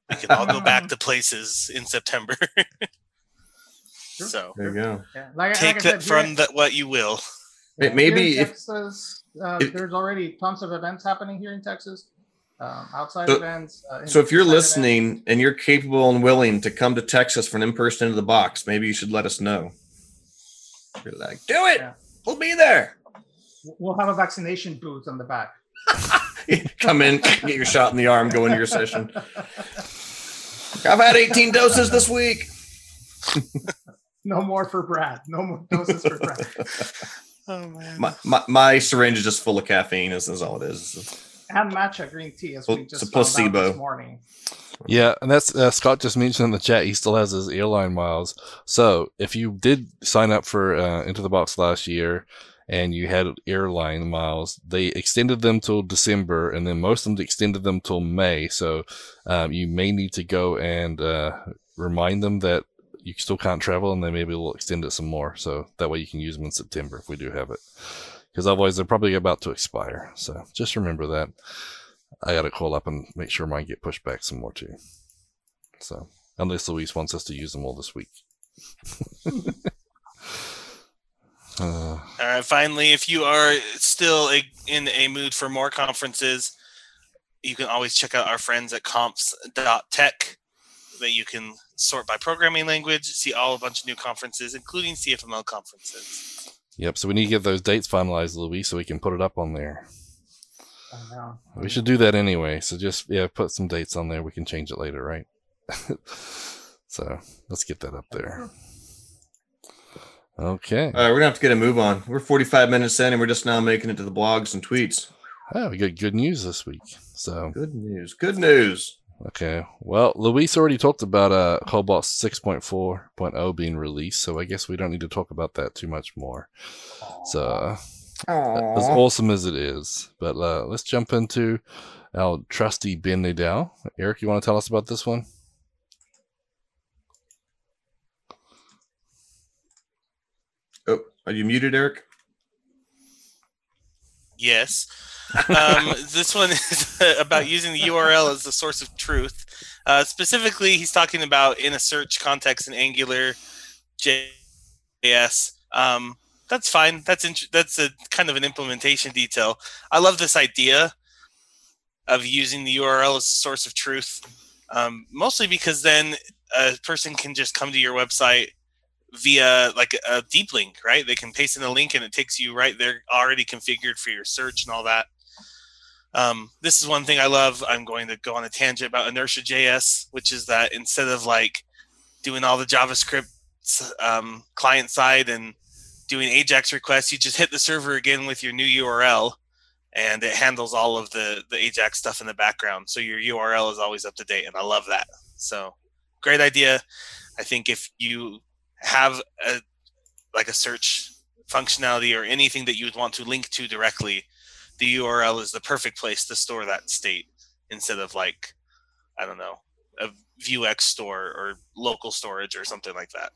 we can all go back to places in September. Sure. So there you go. Yeah. Take that from that what you will. It maybe Texas, there's already tons of events happening here in Texas. Outside events. So if you're listening and you're capable and willing to come to Texas for an in-person Into the Box, maybe you should let us know. You're like, do it. Yeah. We'll be there. We'll have a vaccination booth on the back. Come in, get your shot in the arm, go into your session. I've had 18 doses this week. No more for Brad. No more doses for Brad. Oh man. My syringe is just full of caffeine. Is all it is. And matcha green tea, as we just found out this morning. Yeah, and that's Scott just mentioned in the chat. He still has his airline miles. So if you did sign up for Into the Box last year and you had airline miles, they extended them till December, and then most of them extended them till May. So you may need to go and remind them that you still can't travel, and they maybe will extend it some more. So that way you can use them in September if we do have it. Because otherwise they're probably about to expire. So just remember that. I got to call up and make sure mine get pushed back some more too. So unless Luis wants us to use them all this week. All right. Finally, if you are still in a mood for more conferences, you can always check out our friends at comps.tech that you can sort by programming language, see all a bunch of new conferences, including CFML conferences. Yep, so we need to get those dates finalized, Louis, so we can put it up on there. We should do that anyway. So just put some dates on there. We can change it later, right? So let's get that up there. Okay. All right, we're going to have to get a move on. We're 45 minutes in, and we're just now making it to the blogs and tweets. Oh, we got good news this week. So good news. Good news. Okay. Well, Luis already talked about Callbox 6.4.0 being released, so I guess we don't need to talk about that too much more. So, as awesome as it is, but let's jump into our trusty Ben Nadel. Eric, you want to tell us about this one? Oh, are you muted, Eric? Yes. This one is about using the URL as the source of truth. Specifically, he's talking about in a search context in Angular JS. That's fine. That's a kind of an implementation detail. I love this idea of using the URL as the source of truth, mostly because then a person can just come to your website via like a deep link, right? They can paste in a link and it takes you right there, already configured for your search and all that. This is one thing I love. I'm going to go on a tangent about inertia.js, which is that instead of like doing all the JavaScript client side and doing AJAX requests, you just hit the server again with your new URL and it handles all of the AJAX stuff in the background. So your URL is always up to date and I love that. So great idea. I think if you have a search functionality or anything that you would want to link to directly, the URL is the perfect place to store that state instead of like, I don't know, a Vuex store or local storage or something like that.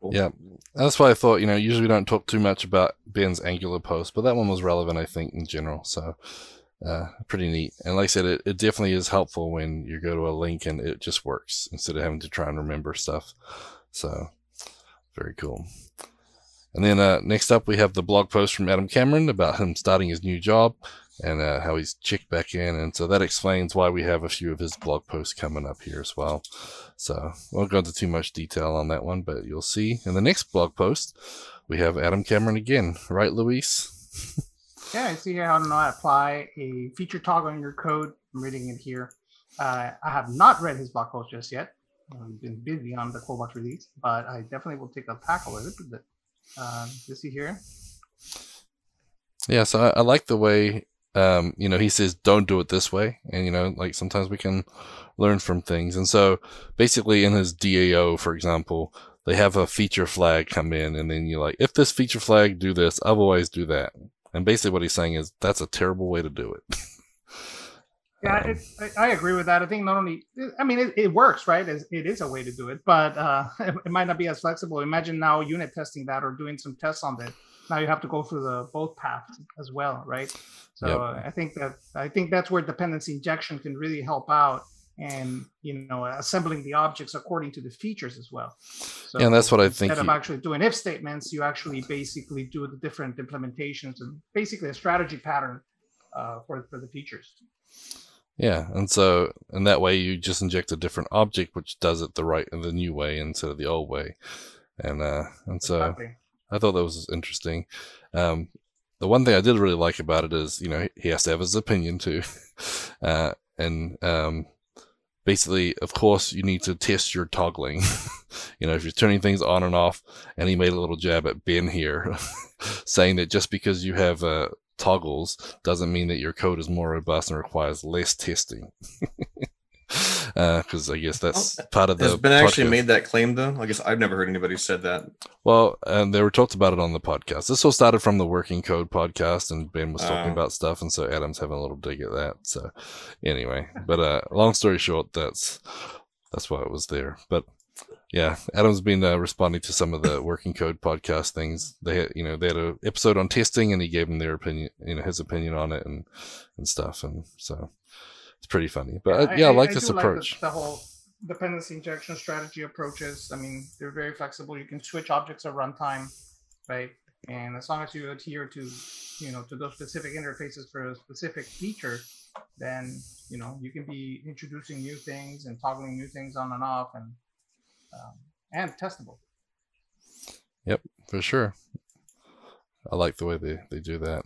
Cool. Yeah, that's why I thought, you know, usually we don't talk too much about Ben's Angular post, but that one was relevant, I think, in general. So pretty neat. And like I said, it definitely is helpful when you go to a link and it just works instead of having to try and remember stuff. So very cool. And then next up, we have the blog post from Adam Cameron about him starting his new job and how he's checked back in. And so that explains why we have a few of his blog posts coming up here as well. So we won't go into too much detail on that one, but you'll see in the next blog post, we have Adam Cameron again. Right, Luis? Yeah, I see how to apply a feature toggle in your code. I'm reading it here. I have not read his blog post just yet. I've been busy on the ColdBox release, but I definitely will take a tackle with it. This you here? Yeah, so I like the way, you know, he says, don't do it this way. And, you know, like sometimes we can learn from things. And so basically in his DAO, for example, they have a feature flag come in and then you're like, if this feature flag, do this, otherwise do that. And basically what he's saying is that's a terrible way to do it. Yeah, I agree with that. I think not only, I mean, it works, right? It is a way to do it, but it might not be as flexible. Imagine now unit testing that or doing some tests on that. Now you have to go through the both paths as well, right? So yep. I think that's where dependency injection can really help out, and you know, assembling the objects according to the features as well. So yeah, and that's what I think. Instead of actually doing if statements, you actually basically do the different implementations and basically a strategy pattern for the features. Yeah, and so in that way you just inject a different object which does it the new way instead of the old way, and so exactly. I thought that was interesting. The one thing I did really like about it is, you know, he has to have his opinion too, and basically, of course, you need to test your toggling. You know, if you're turning things on and off, and he made a little jab at Ben here, saying that just because you have toggles doesn't mean that your code is more robust and requires less testing, because I guess that's part of the. Has Ben actually made that claim though? I guess I've never heard anybody said that. Well, and they were talked about it on the podcast. This all started from the Working Code podcast, and Ben was talking about stuff, and so Adam's having a little dig at that. So anyway, but long story short, that's why it was there. But yeah, Adam's been responding to some of the Working Code podcast things. They had an episode on testing, and he gave them their opinion, you know, his opinion on it and stuff, and so it's pretty funny. But I like this approach. Like the whole dependency injection strategy approaches. I mean, they're very flexible. You can switch objects at runtime, right? And as long as you adhere to, you know, to those specific interfaces for a specific feature, then you know you can be introducing new things and toggling new things on and off and testable. Yep, for sure. I like the way they do that,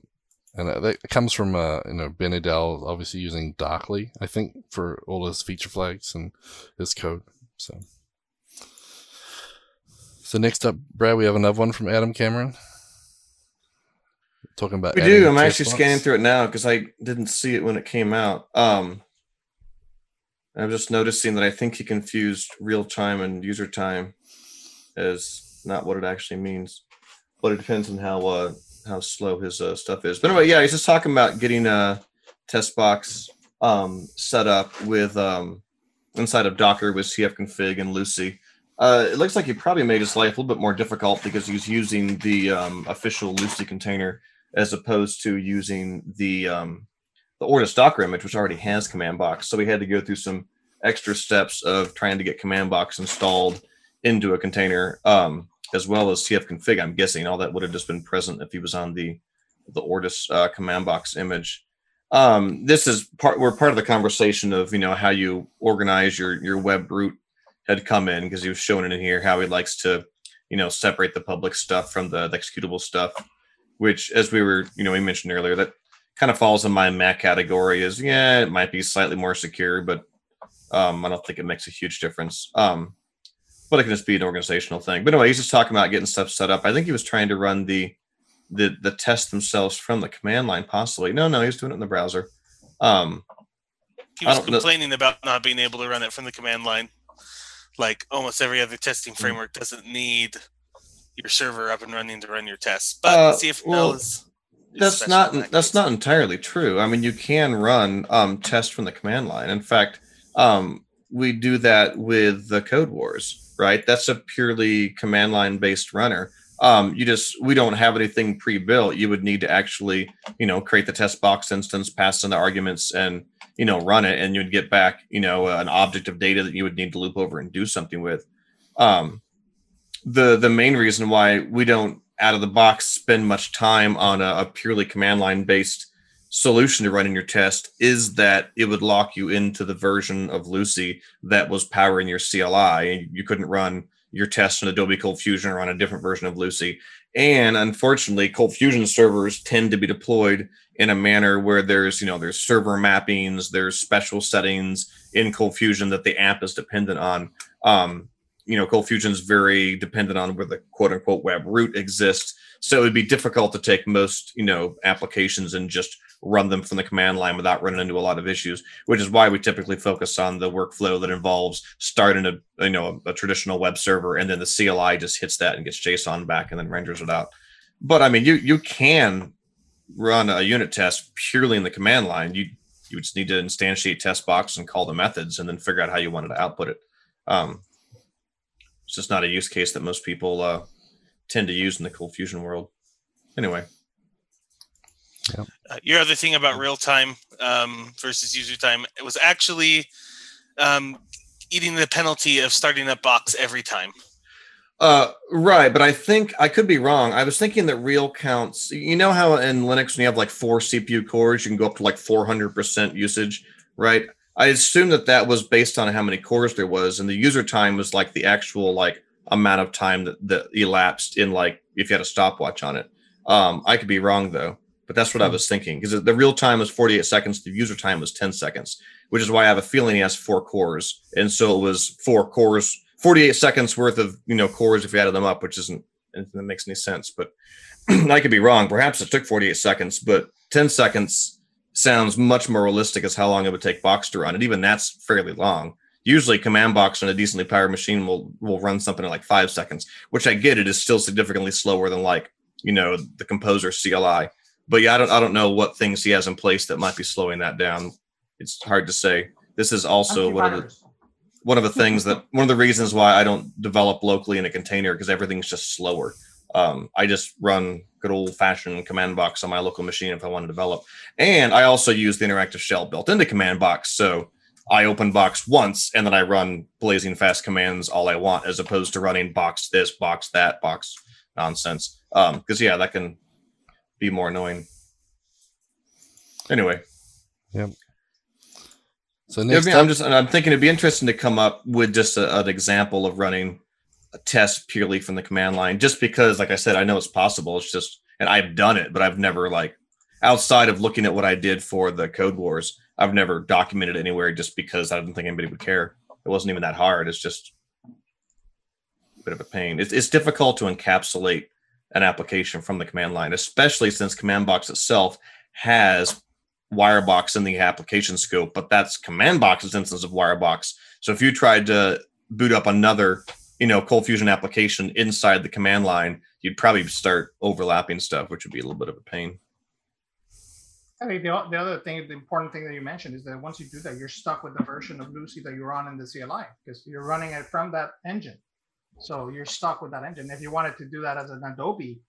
and that comes from you know, Ben Nadel obviously using Darkly, I think, for all his feature flags and his code. So next up, Brad, we have another one from Adam Cameron. Talking about we do. I'm actually scanning through it now because I didn't see it when it came out. I'm just noticing that I think he confused real time and user time as not what it actually means, but it depends on how slow his stuff is. But anyway, yeah, he's just talking about getting a test box set up with inside of Docker with CFConfig and Lucee. It looks like he probably made his life a little bit more difficult because he's using the official Lucee container as opposed to using the Ordis Docker image, which already has CommandBox. So we had to go through some extra steps of trying to get CommandBox installed into a container, as well as CFConfig, I'm guessing. All that would have just been present if he was on the Ordis CommandBox image. This is part of the conversation of, you know, how you organize your web root had come in, because he was showing it in here how he likes to, you know, separate the public stuff from the executable stuff, which, as we were, you know, we mentioned earlier, that kind of falls in my Mac category. Is, yeah, it might be slightly more secure, but I don't think it makes a huge difference. But it can just be an organizational thing. But anyway, he's just talking about getting stuff set up. I think he was trying to run the tests themselves from the command line, possibly. No, he was doing it in the browser. He was complaining about not being able to run it from the command line. Like almost every other testing framework doesn't need your server up and running to run your tests. But CFML is... That's not entirely true. I mean, you can run tests from the command line. In fact, we do that with the Code Wars, right? That's a purely command line based runner. We don't have anything pre-built. You would need to actually, create the test box instance, pass in the arguments and, run it, and you'd get back, an object of data that you would need to loop over and do something with. The main reason why we don't out of the box spend much time on a purely command line based solution to running your test is that it would lock you into the version of Lucee that was powering your CLI. You couldn't run your test in Adobe ColdFusion or on a different version of Lucee. And unfortunately, ColdFusion servers tend to be deployed in a manner where there's server mappings, there's special settings in ColdFusion that the app is dependent on. ColdFusion is very dependent on where the quote unquote web root exists. So it would be difficult to take most, applications and just run them from the command line without running into a lot of issues, which is why we typically focus on the workflow that involves starting a traditional web server, and then the CLI just hits that and gets JSON back and then renders it out. But I mean, you can run a unit test purely in the command line. You just need to instantiate test box and call the methods and then figure out how you wanted to output it. It's just not a use case that most people tend to use in the ColdFusion world. Anyway. Yep. Your other thing about real time versus user time, it was actually eating the penalty of starting a box every time. Right. But I think I could be wrong. I was thinking that real counts, how in Linux, when you have like 4 CPU cores, you can go up to like 400% usage, right? I assume that was based on how many cores there was, and the user time was like the actual amount of time that elapsed in if you had a stopwatch on it. I could be wrong though, but that's what I was thinking, because the real time was 48 seconds, the user time was 10 seconds, which is why I have a feeling he has 4 cores, and so it was 4 cores, 48 seconds worth of cores if you added them up, which isn't that makes any sense. But I could be wrong. Perhaps it took 48 seconds, but 10 seconds. Sounds much more realistic as how long it would take Box to run, and even that's fairly long. Usually, CommandBox on a decently powered machine will run something in 5 seconds, which I get. It is still significantly slower than the Composer CLI. But yeah, I don't know what things he has in place that might be slowing that down. It's hard to say. This is also one of the reasons why I don't develop locally in a container, because everything's just slower. I just run good old-fashioned CommandBox on my local machine if I want to develop. And I also use the interactive shell built into CommandBox. So I open Box once, and then I run blazing fast commands all I want, as opposed to running Box this, Box that, Box nonsense. Because, that can be more annoying. Anyway. Yep. So next time... I'm thinking it'd be interesting to come up with just an example of running a test purely from the command line, just because, like I said, I know it's possible. It's just, and I've done it, but I've never outside of looking at what I did for the Code Wars, I've never documented anywhere, just because I didn't think anybody would care. It wasn't even that hard. It's just a bit of a pain. It's difficult to encapsulate an application from the command line, especially since CommandBox itself has WireBox in the application scope, but that's CommandBox's instance of WireBox. So if you tried to boot up another ColdFusion application inside the command line, you'd probably start overlapping stuff, which would be a little bit of a pain. I mean, the other thing, the important thing that you mentioned is that once you do that, you're stuck with the version of Lucee that you run in the CLI, because you're running it from that engine. So you're stuck with that engine. If you wanted to do that as an Adobe,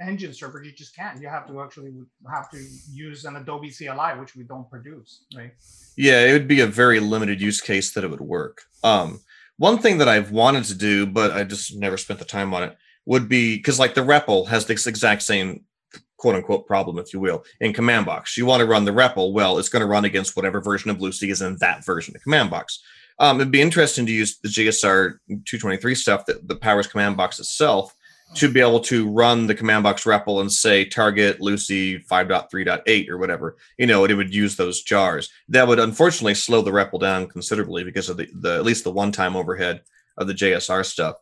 engine server, you just can't. You have to use an Adobe CLI, which we don't produce, right? Yeah, it would be a very limited use case that it would work. One thing that I've wanted to do, but I just never spent the time on it, would be, because the REPL has this exact same quote unquote problem, if you will, in CommandBox. You want to run the REPL, well, it's going to run against whatever version of Lucee is in that version of CommandBox. It'd be interesting to use the GSR 223 stuff that powers CommandBox itself to be able to run the CommandBox REPL and say target Lucee 5.3.8 or whatever, and it would use those jars. That would unfortunately slow the REPL down considerably because of the at least the one-time overhead of the JSR stuff.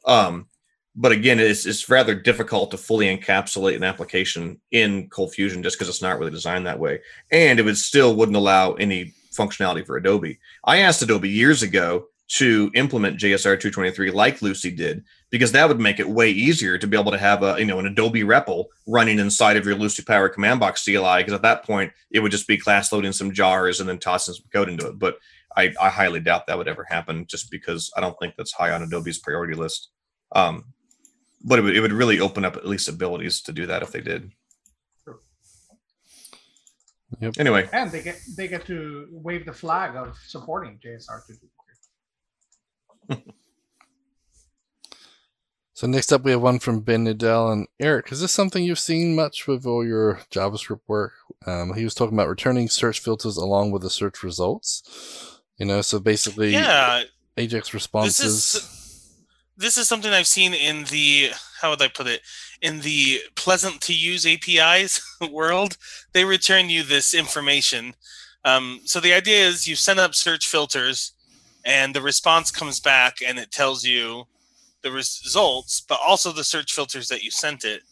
But again, it's rather difficult to fully encapsulate an application in ColdFusion just because it's not really designed that way. And it would still wouldn't allow any functionality for Adobe. I asked Adobe years ago to implement JSR 223 like Lucee did, because that would make it way easier to be able to have a, you know, an Adobe REPL running inside of your Lucee Power Command Box CLI, because at that point it would just be class loading some jars and then tossing some code into it. But I highly doubt that would ever happen, just because I don't think that's high on Adobe's priority list. But it would really open up at least abilities to do that if they did. Yep. Anyway, and they get to wave the flag of supporting JSR 223. So next up, we have one from Ben Nadel and Eric. Is this something you've seen much with all your JavaScript work? He was talking about returning search filters along with the search results. You know, so basically, yeah, AJAX responses. This is something I've seen in the, how would I put it, in the pleasant to use APIs world. They return you this information. So the idea is you send up search filters and the response comes back and it tells you the results, but also the search filters that you sent it.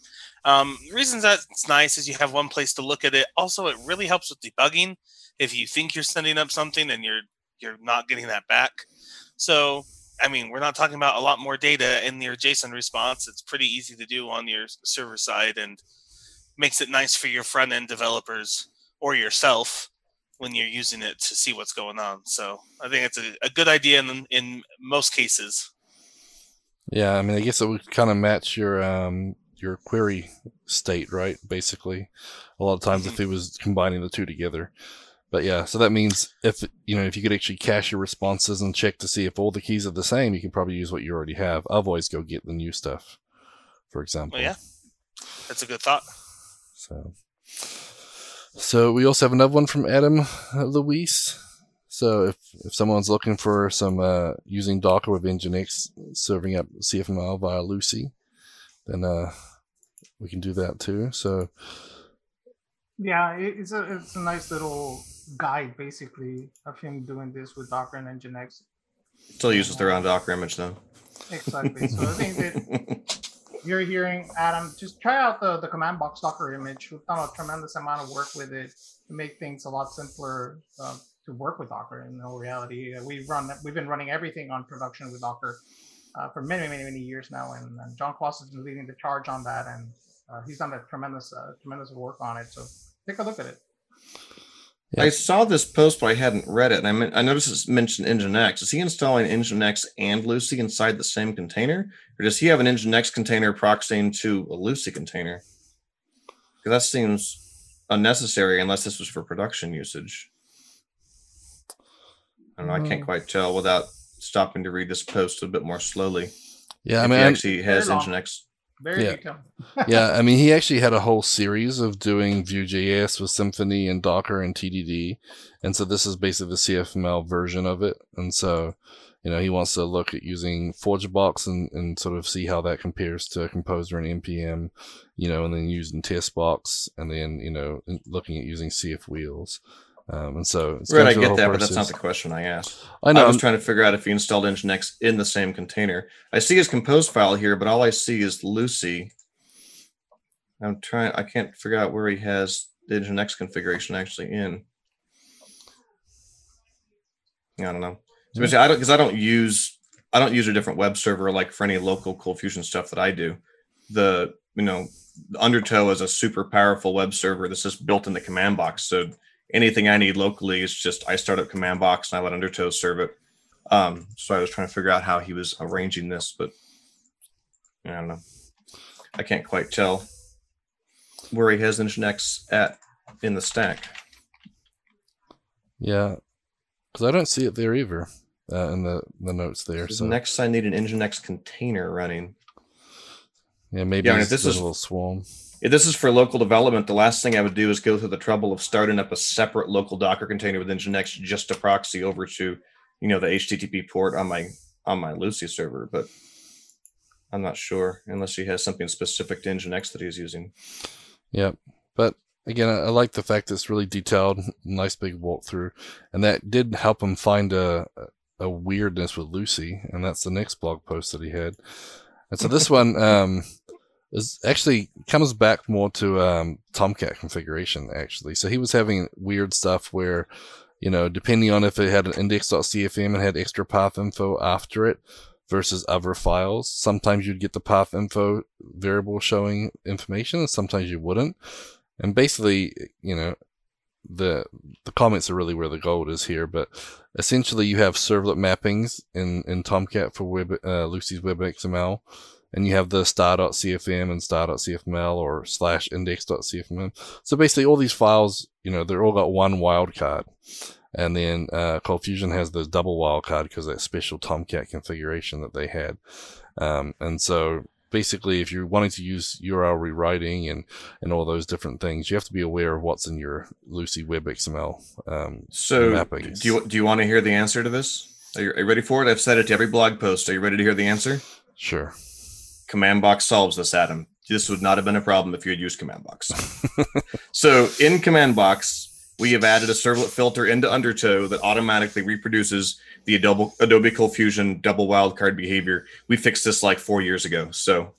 The reason that's nice is you have one place to look at it. Also, it really helps with debugging if you think you're sending up something and you're not getting that back. So, I mean, we're not talking about a lot more data in your JSON response. It's pretty easy to do on your server side and makes it nice for your front-end developers or yourself when you're using it to see what's going on. So I think it's a good idea in most cases. Yeah, I mean, I guess it would kind of match your query state, right? Basically, a lot of times if it was combining the two together. But yeah, so that means if you could actually cache your responses and check to see if all the keys are the same, you can probably use what you already have. Otherwise, go get the new stuff, for example. Well, yeah, that's a good thought. So we also have another one from Adam Luis. So if someone's looking for some using Docker with Nginx, serving up CFML via Lucee, then we can do that too. So yeah, it's a nice little guide, basically, of him doing this with Docker and Nginx. Still uses their own Docker image, though. Exactly. So I think that you're hearing, Adam, just try out the command box Docker image. We've done a tremendous amount of work with it to make things a lot simpler to work with Docker. In all reality, we've been running everything on production with Docker for many, many, many years now, and John Kloss has been leading the charge on that, and he's done a tremendous work on it. So take a look at it. Yeah. I saw this post, but I hadn't read it. And I noticed it's mentioned Nginx. Is he installing Nginx and Lucee inside the same container? Or does he have an Nginx container proxying to a Lucee container? Because that seems unnecessary unless this was for production usage. I don't know. I can't quite tell without stopping to read this post a bit more slowly. Yeah, if he actually has Nginx. Yeah, I mean, he actually had a whole series of doing Vue.js with Symfony and Docker and TDD. And so this is basically the CFML version of it. And so, you know, he wants to look at using Forge Box and sort of see how that compares to Composer and NPM, you know, and then using Testbox and then, you know, looking at using CF Wheels. And so it's right, I get that, but that's not the question I asked. I know. I was trying to figure out if you installed Nginx in the same container. I see his compose file here, but all I see is Lucee. I can't figure out where he has the Nginx configuration actually in. I don't know. Because I don't use a different web server like for any local ColdFusion stuff that I do. Undertow is a super powerful web server that's just built in the command box. So anything I need locally is just I start up command box and I let Undertow serve it. So I was trying to figure out how he was arranging this, but I don't know. I can't quite tell where he has Nginx at in the stack. Yeah, because I don't see it there either in the notes there. So next, I need an Nginx container running. Yeah, maybe this is a little swarm. If this is for local development, the last thing I would do is go through the trouble of starting up a separate local Docker container with Nginx just to proxy over to, you know, the HTTP port on my Lucee server. But I'm not sure unless he has something specific to Nginx that he's using. Yeah, but again, I like the fact that it's really detailed, nice big walkthrough, and that did help him find a weirdness with Lucee, and that's the next blog post that he had. And so this one. Is actually comes back more to Tomcat configuration, actually. So he was having weird stuff where you know, depending on if it had an index.cfm and had extra path info after it versus other files. Sometimes you'd get the path info variable showing information, and sometimes you wouldn't. And basically, you know, the comments are really where the gold is here, but essentially you have servlet mappings in Tomcat for Lucee's WebXML, and you have the star.cfm and star.cfml or /index.cfml. So basically all these files, you know, they're all got one wildcard. And then ColdFusion has the double wildcard because that special Tomcat configuration that they had. And so basically, if you're wanting to use URL rewriting and all those different things, you have to be aware of what's in your Lucee WebXML mappings. Do you want to hear the answer to this? Are you ready for it? I've said it to every blog post. Are you ready to hear the answer? Sure. CommandBox solves this, Adam. This would not have been a problem if you had used CommandBox. So in CommandBox, we have added a servlet filter into Undertow that automatically reproduces the Adobe ColdFusion double wildcard behavior. We fixed this like 4 years ago. So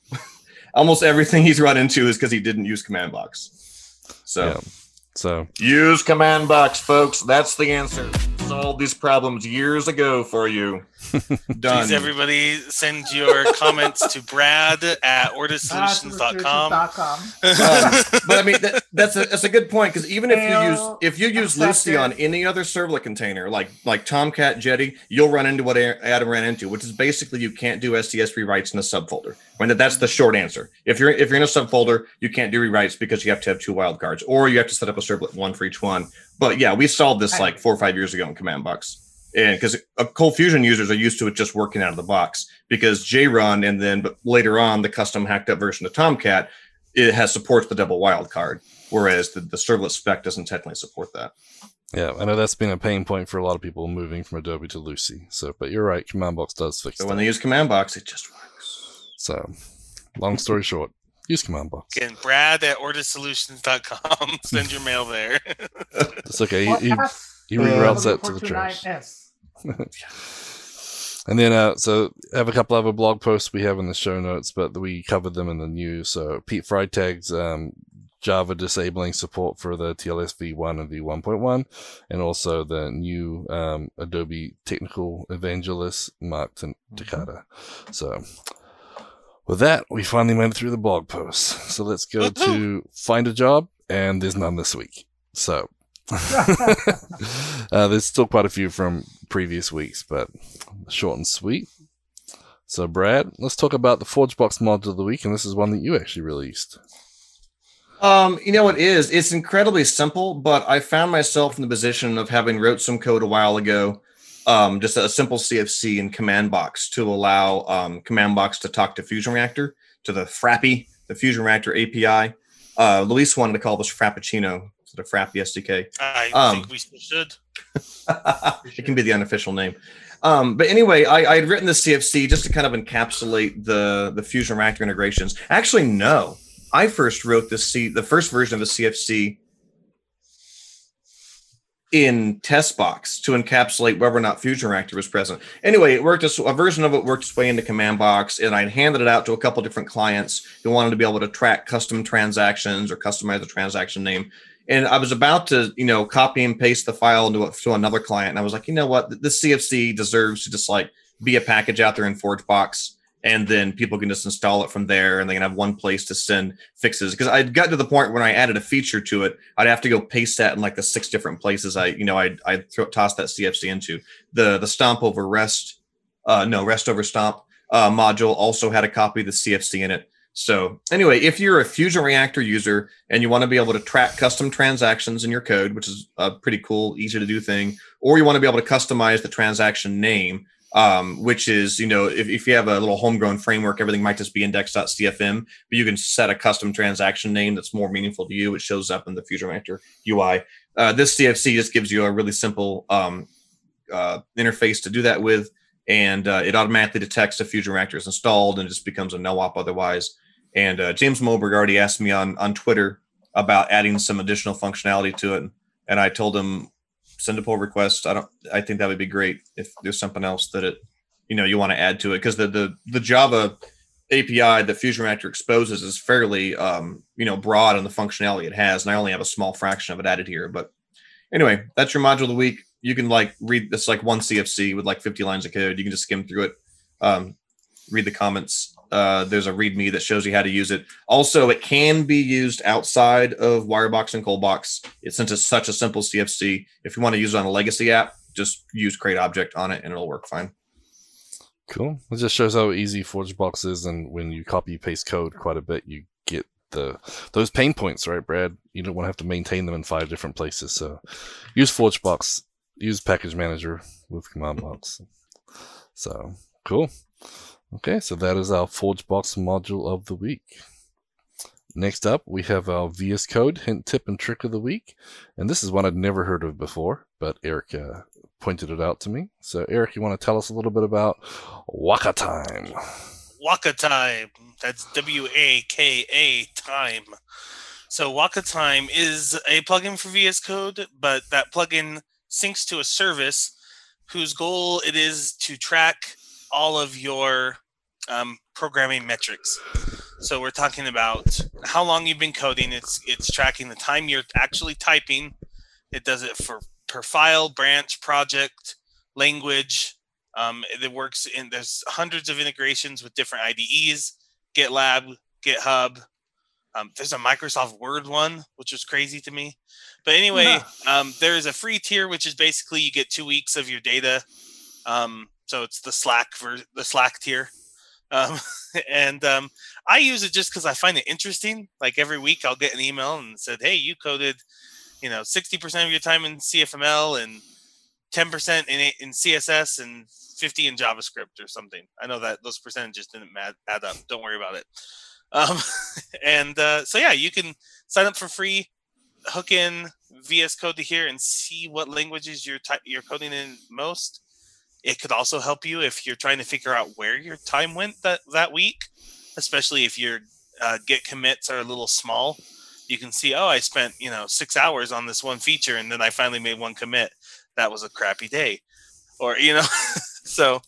almost everything he's run into is because he didn't use CommandBox. So use CommandBox, folks. That's the answer. Solved these problems years ago for you. Done. Please, everybody, send your comments to Brad at ordersolutions.com. But I mean, that's a good point, because even if you use Lucee on any other servlet container like Tomcat, Jetty, you'll run into what Adam ran into, which is basically you can't do SDS rewrites in a subfolder. I mean, that's the short answer. If you're in a subfolder, you can't do rewrites because you have to have two wildcards, or you have to set up a servlet one for each one. But yeah, we solved this like 4 or 5 years ago in CommandBox. And because ColdFusion users are used to it just working out of the box, because JRun and then but later on the custom hacked up version of Tomcat, it has supports the double wildcard, whereas the servlet spec doesn't technically support that. Yeah, I know that's been a pain point for a lot of people moving from Adobe to Lucee. So, but you're right, CommandBox does fix it. So when they use CommandBox, it just works. So, long story short. Use CommandBox. Again, Brad at ordersolutions.com. Send your mail there. It's okay. He reroutes that to the trash. And then, so I have a couple other blog posts we have in the show notes, but we covered them in the news. So Pete Freitag's Java disabling support for the TLS v1 and v1.1, and also the new Adobe technical evangelist, Mark Takada. So... with that, we finally made it through the blog posts. So let's go to find a job, and there's none this week. So there's still quite a few from previous weeks, but short and sweet. So Brad, let's talk about the ForgeBox mod of the week, and this is one that you actually released. You know, it's incredibly simple, but I found myself in the position of having wrote some code a while ago. Just a simple CFC in CommandBox to allow CommandBox to talk to Fusion Reactor, to the Frappy, the Fusion Reactor API. Luis wanted to call this Frappuccino, so the Frappy SDK. I think we should. It can be the unofficial name. But anyway, I had written the CFC just to kind of encapsulate the Fusion Reactor integrations. Actually, no. I first wrote the first version of the CFC in TestBox to encapsulate whether or not Fusion Reactor was present. Anyway, a version of it worked its way into CommandBox, and I'd handed it out to a couple different clients who wanted to be able to track custom transactions or customize the transaction name. And I was about to, you know, copy and paste the file to another client. And I was like, you know what? This CFC deserves to just like be a package out there in ForgeBox. And then people can just install it from there, and they can have one place to send fixes. Because I'd gotten to the point when I added a feature to it, I'd have to go paste that in like the 6 different places I tossed that CFC into. The stomp over rest over stomp module also had a copy of the CFC in it. So anyway, if you're a Fusion Reactor user and you want to be able to track custom transactions in your code, which is a pretty cool, easy to do thing, or you want to be able to customize the transaction name, which is, you know, if you have a little homegrown framework, everything might just be index.cfm, but you can set a custom transaction name that's more meaningful to you. It shows up in the Fusion Reactor UI. This CFC just gives you a really simple interface to do that with, and it automatically detects if Fusion Reactor is installed and just becomes a no-op otherwise. And James Moberg already asked me on Twitter about adding some additional functionality to it, and I told him, send a pull request. I think that would be great if there's something else that it, you know, you want to add to it, because the Java API that Fusion Reactor exposes is fairly, you know, broad in the functionality it has, and I only have a small fraction of it added here. But anyway, that's your module of the week. you can like read this like one CFC with like 50 lines of code. You can just skim through it, read the comments. There's a README that shows you how to use it. Also, it can be used outside of WireBox and ColdBox. Since it's such a simple CFC, if you want to use it on a legacy app, just use create object on it and it'll work fine. Cool. It just shows how easy ForgeBox is, and when you copy paste code quite a bit, you get those pain points, right, Brad? You don't want to have to maintain them in 5 different places. So use ForgeBox, use Package Manager with CommandBox. So cool. Okay, so that is our ForgeBox module of the week. Next up, we have our VS Code hint, tip, and trick of the week. And this is one I'd never heard of before, but Eric pointed it out to me. So, Eric, you want to tell us a little bit about Waka Time? Waka Time. That's W-A-K-A time. So Waka Time is a plugin for VS Code, but that plugin syncs to a service whose goal it is to track all of your programming metrics. So we're talking about how long you've been coding. It's tracking the time you're actually typing. It does it for per file, branch, project, language. It works in, there's hundreds of integrations with different IDEs, GitLab, GitHub. There's a Microsoft Word one, which was crazy to me. But anyway, there is a free tier, which is basically you get 2 weeks of your data. So it's the Slack tier. And I use it just because I find it interesting. Like every week I'll get an email and said, hey, you coded, 60% of your time in CFML and 10% in CSS and 50 in JavaScript or something. I know that those percentages didn't add up. Don't worry about it. So yeah, you can sign up for free, hook in VS Code to here and see what languages you're coding in most. It could also help you if you're trying to figure out where your time went that week, especially if your Git commits are a little small. You can see, I spent 6 hours on this one feature, and then I finally made one commit. That was a crappy day, or. So,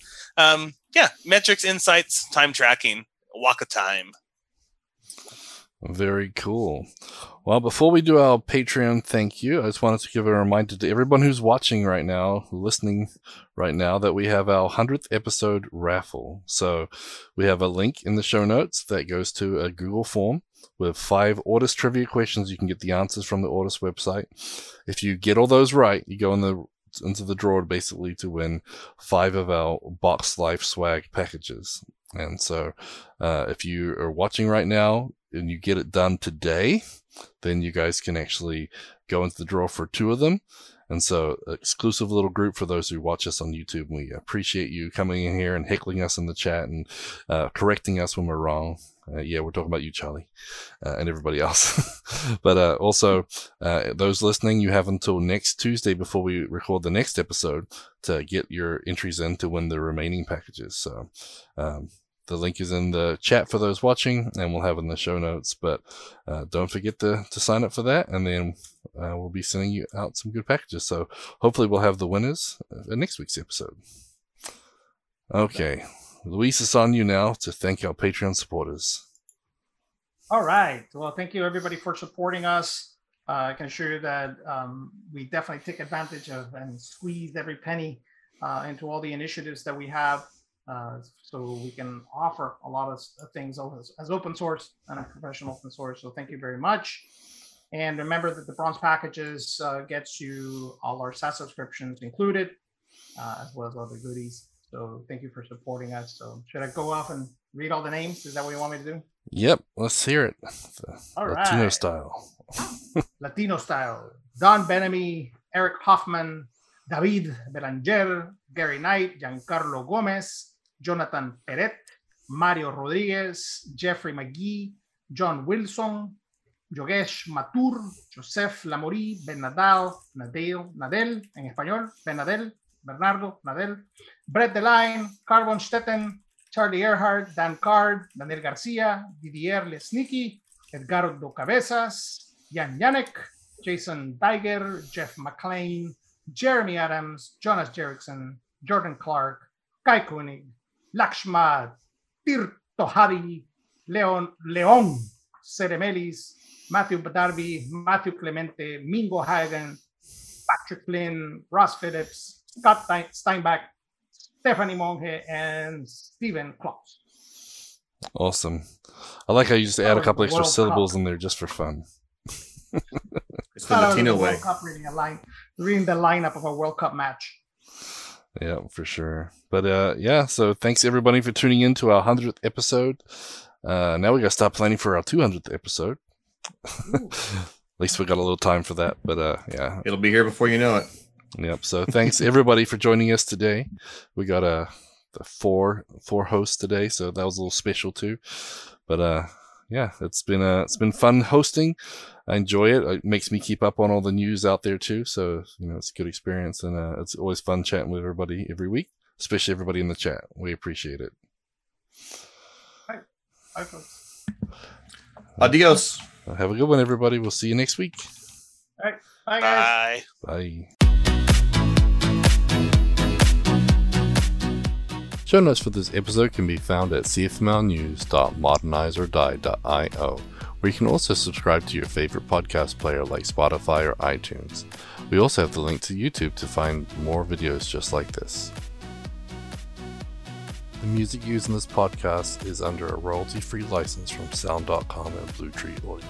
metrics, insights, time tracking, Waka Time. Very cool. Well, before we do our Patreon thank you, I just wanted to give a reminder to everyone who's watching right now, listening right now, that we have our 100th episode raffle. So we have a link in the show notes that goes to a Google form with 5 Ordis trivia questions. You can get the answers from the Ordis website. If you get all those right, you go into the draw basically to win 5 of our Box Life swag packages. And so if you are watching right now, and you get it done today, then you guys can actually go into the draw for 2 of them. And so exclusive little group for those who watch us on YouTube. We appreciate you coming in here and heckling us in the chat and correcting us when we're wrong. We're talking about you, Charlie, and everybody else. But also, those listening, you have until next Tuesday before we record the next episode to get your entries in to win the remaining packages. So, the link is in the chat for those watching, and we'll have it in the show notes. But don't forget to sign up for that, and then we'll be sending you out some good packages. So hopefully we'll have the winners in next week's episode. Okay. Luis, it's on you now to thank our Patreon supporters. All right. Well, thank you, everybody, for supporting us. I can assure you that we definitely take advantage of and squeeze every penny into all the initiatives that we have. So we can offer a lot of things as open source and a professional open source. So thank you very much. And remember that the bronze packages gets you all our SaaS subscriptions included, as well as other goodies. So thank you for supporting us. So should I go off and read all the names? Is that what you want me to do? Yep. Let's hear it. All Latino right. Style. Latino style. Don Benamy, Eric Hoffman, David Belanger, Gary Knight, Giancarlo Gomez, Jonathan Peret, Mario Rodriguez, Jeffrey McGee, John Wilson, Yogesh Matur, Joseph Lamorí, Ben Nadel, en español, Ben Nadel, Bernardo Nadel, Brett DeLine, Carbon Stetten, Charlie Earhart, Dan Card, Daniel García, Didier Lesnicki, Edgardo Cabezas, Jan Janek, Jason Diger, Jeff McLean, Jeremy Adams, Jonas Jerickson, Jordan Clark, Kai Koenig, Lakshma, Tirto Hari, Leon Ceremelis, Matthew Darby, Matthew Clemente, Mingo Hagen, Patrick Flynn, Ross Phillips, Scott Steinbach, Stephanie Monge, and Stephen Klops. Awesome. I like how you just add a couple extra syllables in there just for fun. It's the Latino way. Reading the lineup of a World Cup match. Yeah, for sure. But yeah, so thanks everybody for tuning in to our 100th episode. Now we got to start planning for our 200th episode. At least we got a little time for that. But yeah, it'll be here before you know it. Yep. So thanks everybody for joining us today. We got a four hosts today, so that was a little special too. But yeah, it's been fun hosting. I enjoy it. It makes me keep up on all the news out there too. So you know, it's a good experience, and it's always fun chatting with everybody every week, especially everybody in the chat. We appreciate it. Hi, folks. Adios. Have a good one, everybody. We'll see you next week. All right. Bye, guys. Bye. Bye. Show notes for this episode can be found at cfmlnews.modernizerdive.io, where you can also subscribe to your favorite podcast player like Spotify or iTunes. We also have the link to YouTube to find more videos just like this. The music used in this podcast is under a royalty-free license from sound.com and Blue Tree Audio.